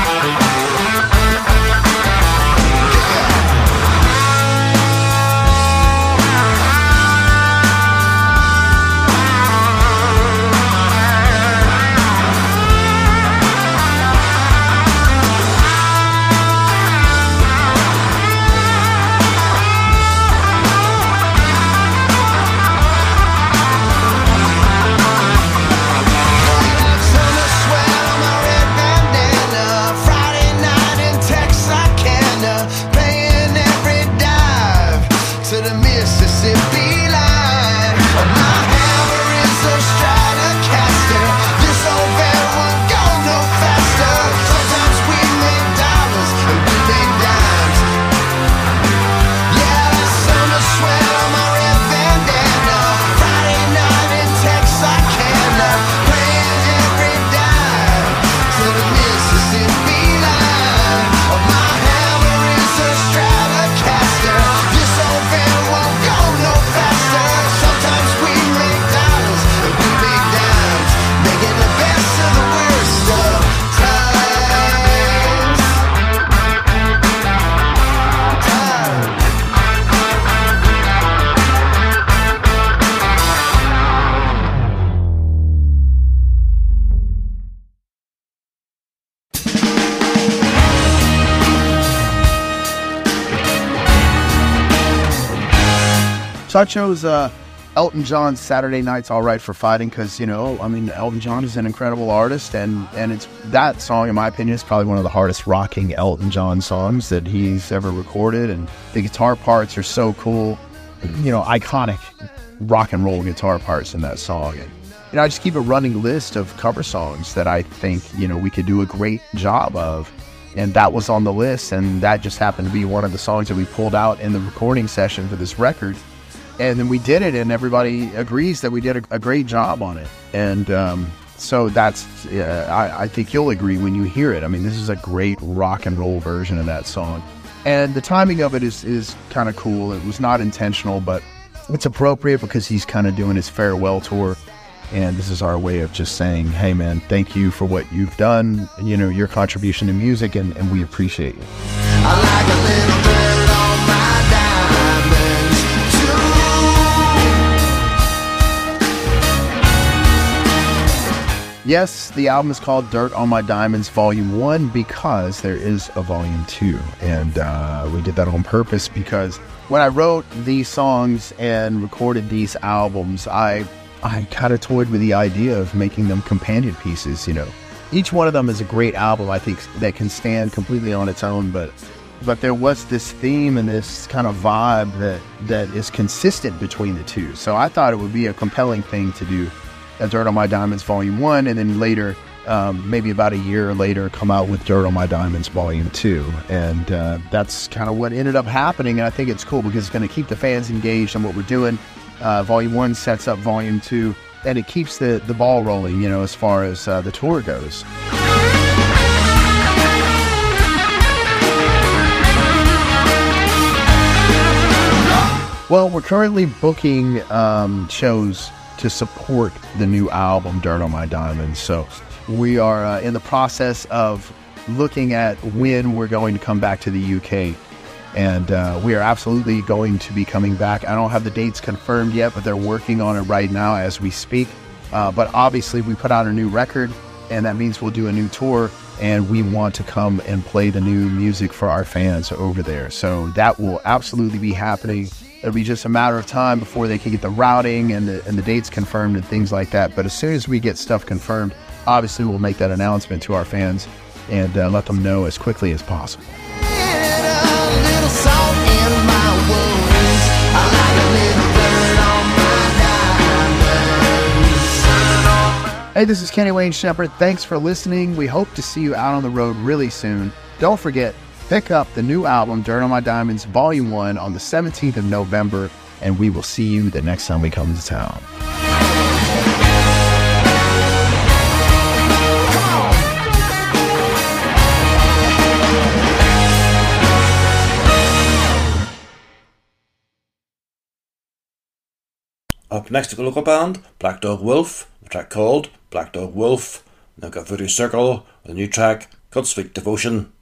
my red bandana, Friday night in Texarkana, paying every dive to the Mississippi line. My hammer is a Stratocaster, this old band won't go no faster. Sometimes we make dollars and we make dimes. Yeah, that summer sweat on my red bandana, Friday night in Texarkana, playing every dime to the Mississippi line. My hammer is a Stratocaster, this old band won't go no faster. Sometimes we make dollars and we make dimes, making the best of the worst of times. Times. So I chose uh, Elton John's Saturday Night's All Right for Fighting because, you know, I mean, Elton John is an incredible artist, and, and it's that song, in my opinion, is probably one of the hardest rocking Elton John songs that he's ever recorded, and the guitar parts are so cool, you know, iconic rock and roll guitar parts in that song. And, you know, I just keep a running list of cover songs that I think, you know, we could do a great job of. And that was on the list, and that just happened to be one of the songs that we pulled out in the recording session for this record. And then we did it, and everybody agrees that we did a, a great job on it. And um, so that's, yeah, I, I think you'll agree when you hear it. I mean, this is a great rock and roll version of that song. And the timing of it is, is kind of cool. It was not intentional, but it's appropriate because he's kind of doing his farewell tour. And this is our way of just saying, hey, man, thank you for what you've done, you know, your contribution to music, and, and we appreciate you. I like a little girl on my diamonds too. Yes, the album is called Dirt on My Diamonds Volume one because there is a Volume two. And uh, we did that on purpose because when I wrote these songs and recorded these albums, I... I kind of toyed with the idea of making them companion pieces, you know. Each one of them is a great album, I think, that can stand completely on its own, but but there was this theme and this kind of vibe that, that is consistent between the two. So I thought it would be a compelling thing to do a Dirt on My Diamonds Volume one, and then later, um, maybe about a year later, come out with Dirt on My Diamonds Volume two. And uh, that's kind of what ended up happening, and I think it's cool because it's going to keep the fans engaged on what we're doing. Uh, volume one sets up Volume two, and it keeps the, the ball rolling, you know, as far as uh, the tour goes. Well, we're currently booking um, shows to support the new album, Dirt on My Diamonds. So we are uh, in the process of looking at when we're going to come back to the U K. And uh, we are absolutely going to be coming back. I don't have the dates confirmed yet, but they're working on it right now as we speak. Uh, but obviously, we put out a new record, and that means we'll do a new tour. And we want to come and play the new music for our fans over there. So that will absolutely be happening. It'll be just a matter of time before they can get the routing and the, and the dates confirmed and things like that. But as soon as we get stuff confirmed, obviously, we'll make that announcement to our fans and uh, let them know as quickly as possible. Salt in my wounds, I like a little dirt on my diamonds. Hey, this is Kenny Wayne Shepherd. Thanks for listening. We hope to see you out on the road really soon. Don't forget, pick up the new album, Dirt on My Diamonds, Volume one, on the seventeenth of November, and we will see you the next time we come to town. Up next to the local band, Black Dog Wolf, the track called Black Dog Wolf. Now got Voodoo Circle with a new track called Sweet Devotion.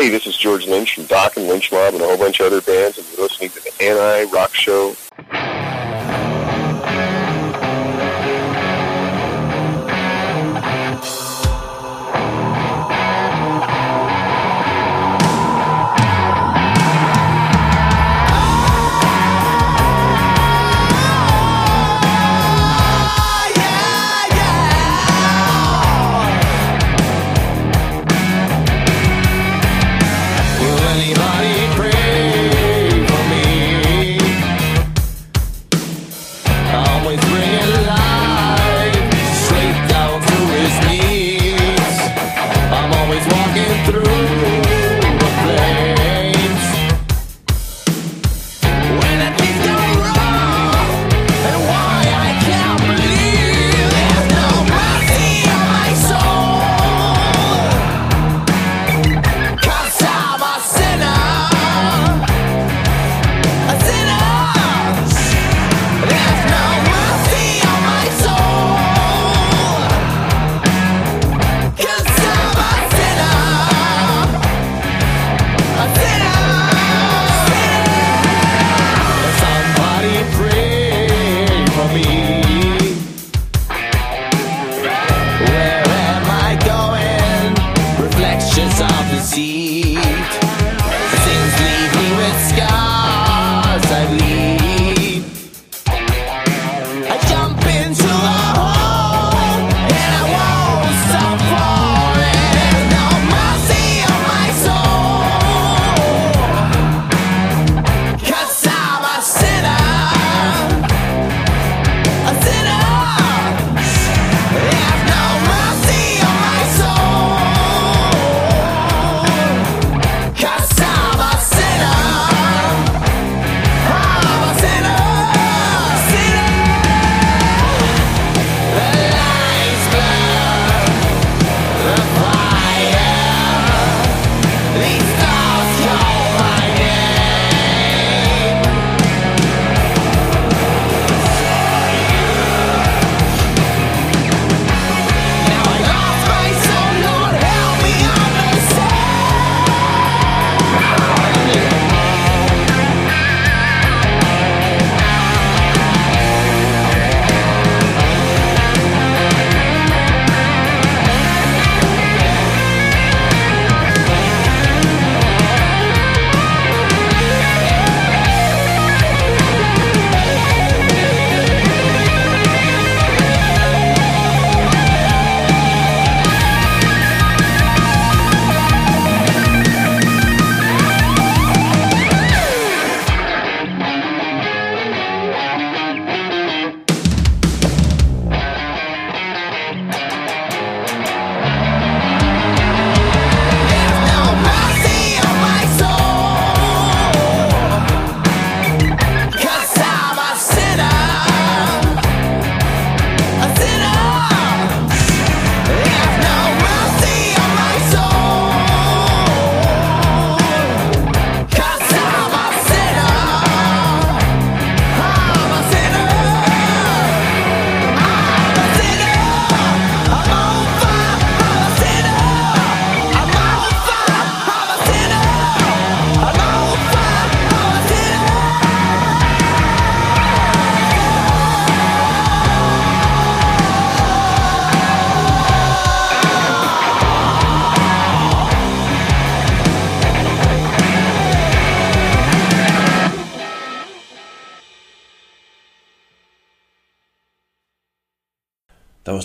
Hey, this is George Lynch from Doc and Lynch Mob and a whole bunch of other bands, and you're listening to the N I Rock Show.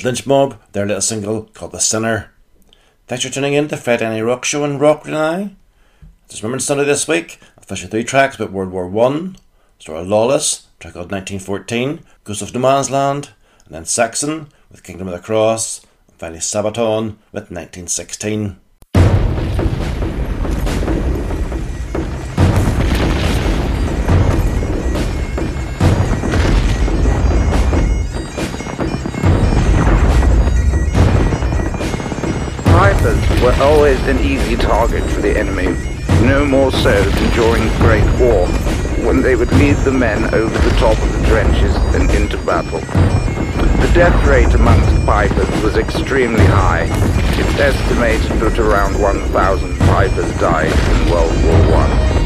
Lynch Mob, their little single called The Sinner. Thanks for tuning in to Fred N I Rock Show and Rock and I. Just remember Sunday this week, I've featured three tracks about World War One, Stora Lawless, a track called nineteen fourteen, Ghost of No Man's Land, and then Saxon with Kingdom of the Cross, and finally Sabaton with nineteen sixteen. Were always an easy target for the enemy, no more so than during the Great War, when they would lead the men over the top of the trenches and into battle. The death rate amongst pipers was extremely high. It's estimated that around one thousand pipers died in World War One.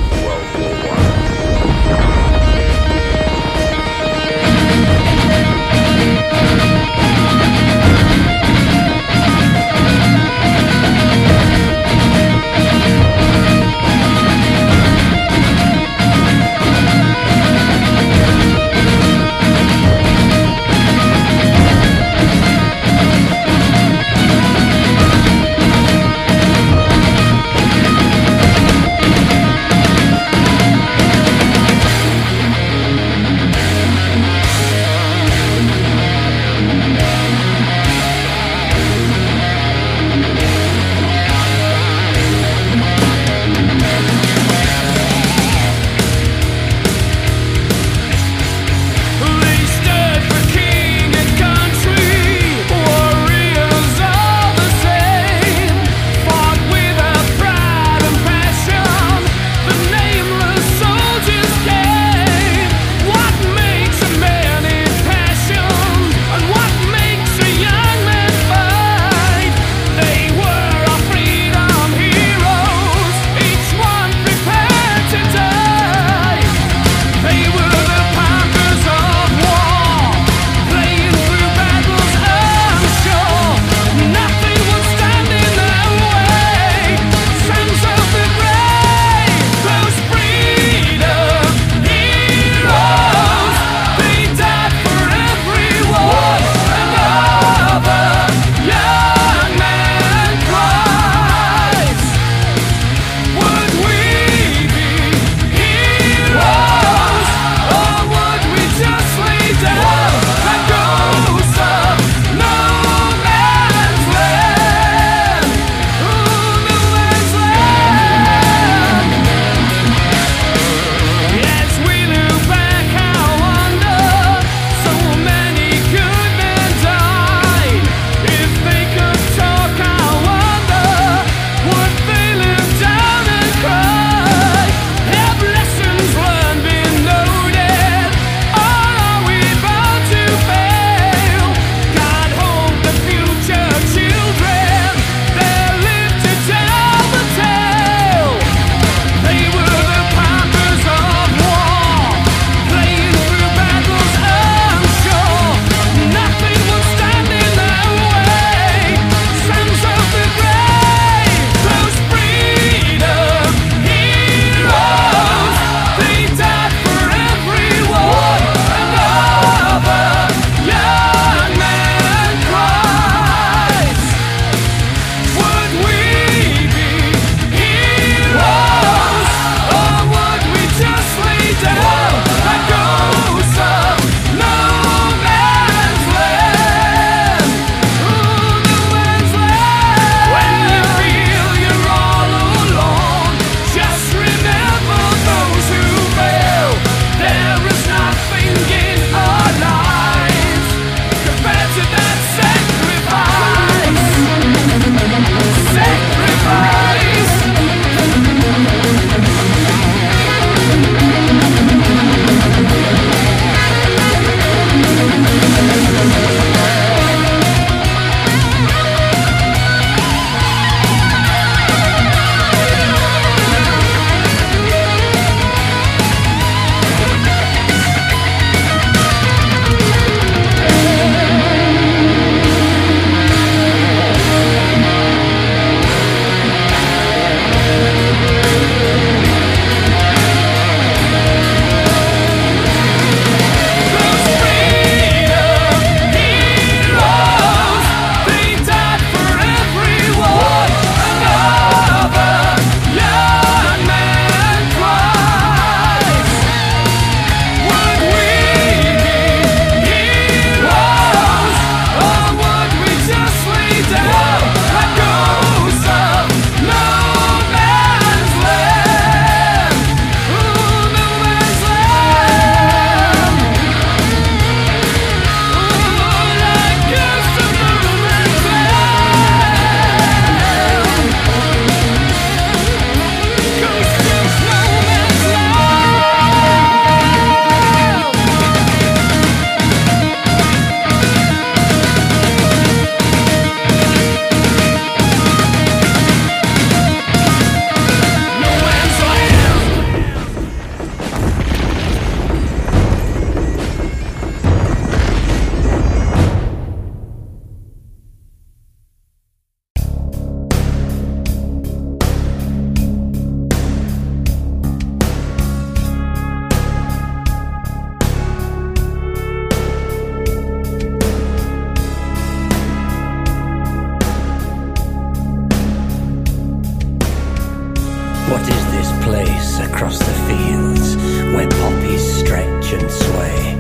What is this place across the fields where poppies stretch and sway?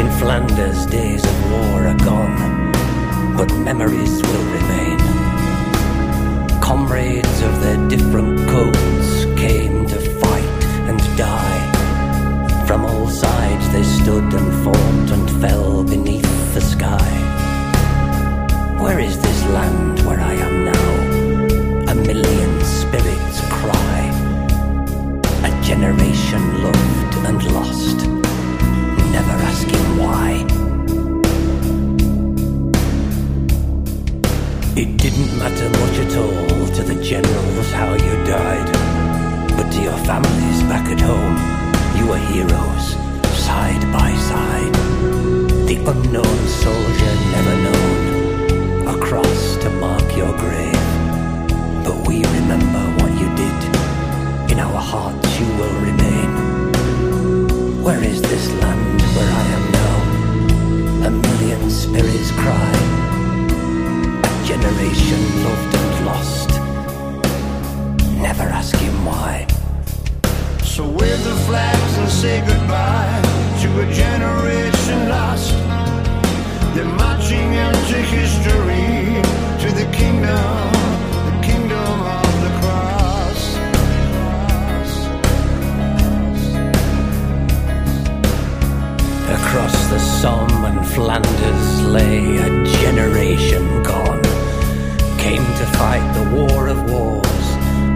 In Flanders, days of war are gone, but memories will remain. Comrades of their different coats came to fight and die. From all sides they stood and fought and fell beneath the sky. Where is this land where I am now? A million spirits cry. A generation loved and lost, never asking why. It didn't matter much at all to the generals how you died, but to your families back at home, you were heroes, side by side. The unknown soldier never known, a cross to mark your grave. But we remember what you did, in our hearts you will remain. Where is this land where I am now? A million spirits cry. Generation loved and lost, never asking why. So wave the flags and say goodbye to a generation lost. They're marching out to history, to the kingdom, the kingdom of the cross. Across the Somme and Flanders lay a generation gone. Came to fight the war of wars,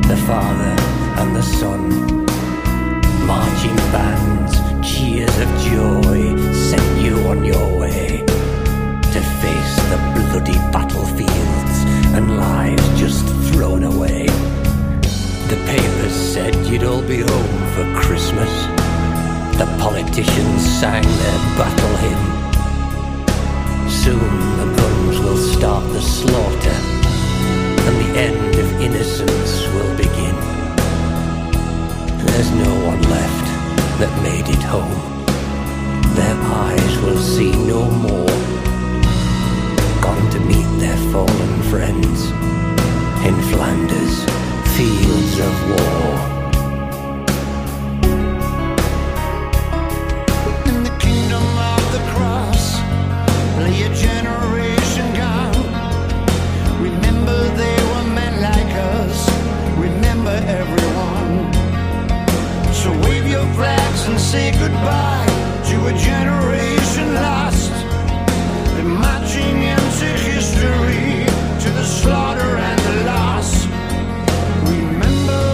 the father and the son. Marching bands, cheers of joy sent you on your way to face the bloody battlefields and lives just thrown away. The papers said you'd all be home for Christmas. The politicians sang their battle hymn. Soon the guns will start the slaughter, and the end of innocence will begin. There's no one left that made it home. Their eyes will see no more. Gone to meet their fallen friends in Flanders, fields of war. In the kingdom of the cross, lay a generation gone. Remember they remember everyone. So wave your flags and say goodbye to a generation lost. They're marching into history, to the slaughter and the loss. Remember,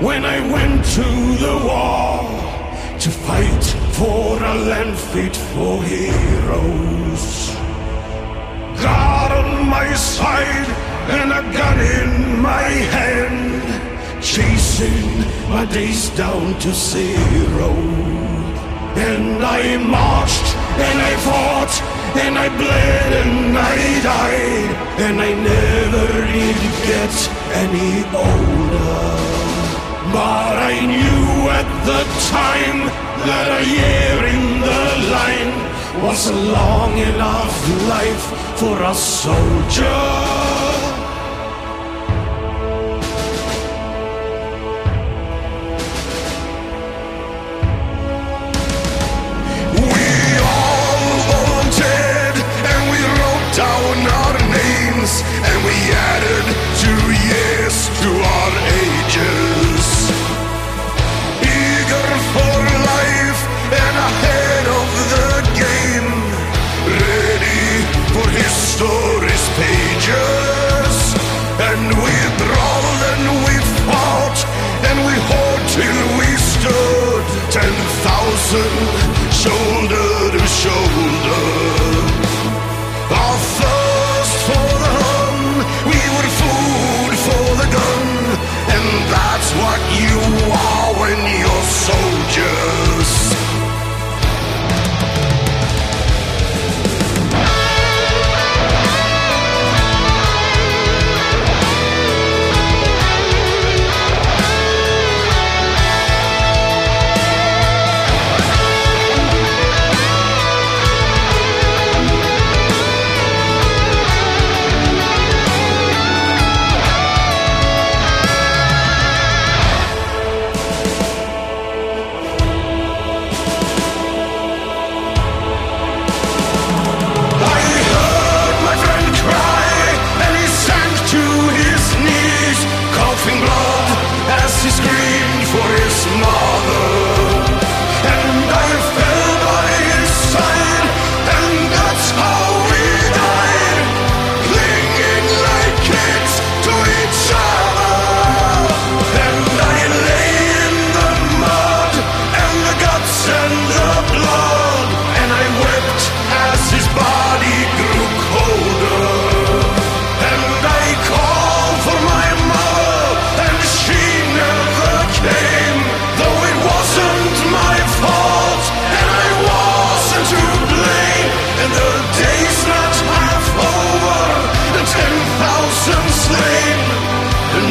when I went to the war to fight for a land fit for heroes, God on my side and a gun in my hand, chasing my days down to zero. And I marched and I fought and I bled and I died, and I never did get any older. But I knew at the time that a year in the line was a long enough life for a soldier.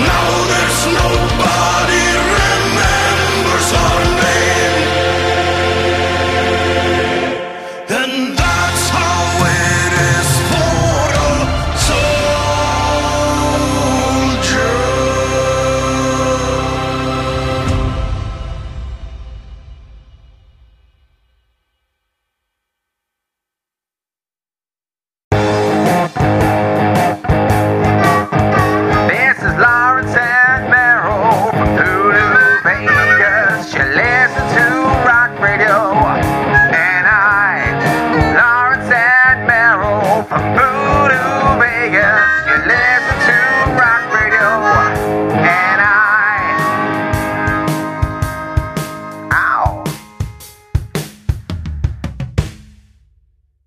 No, there's no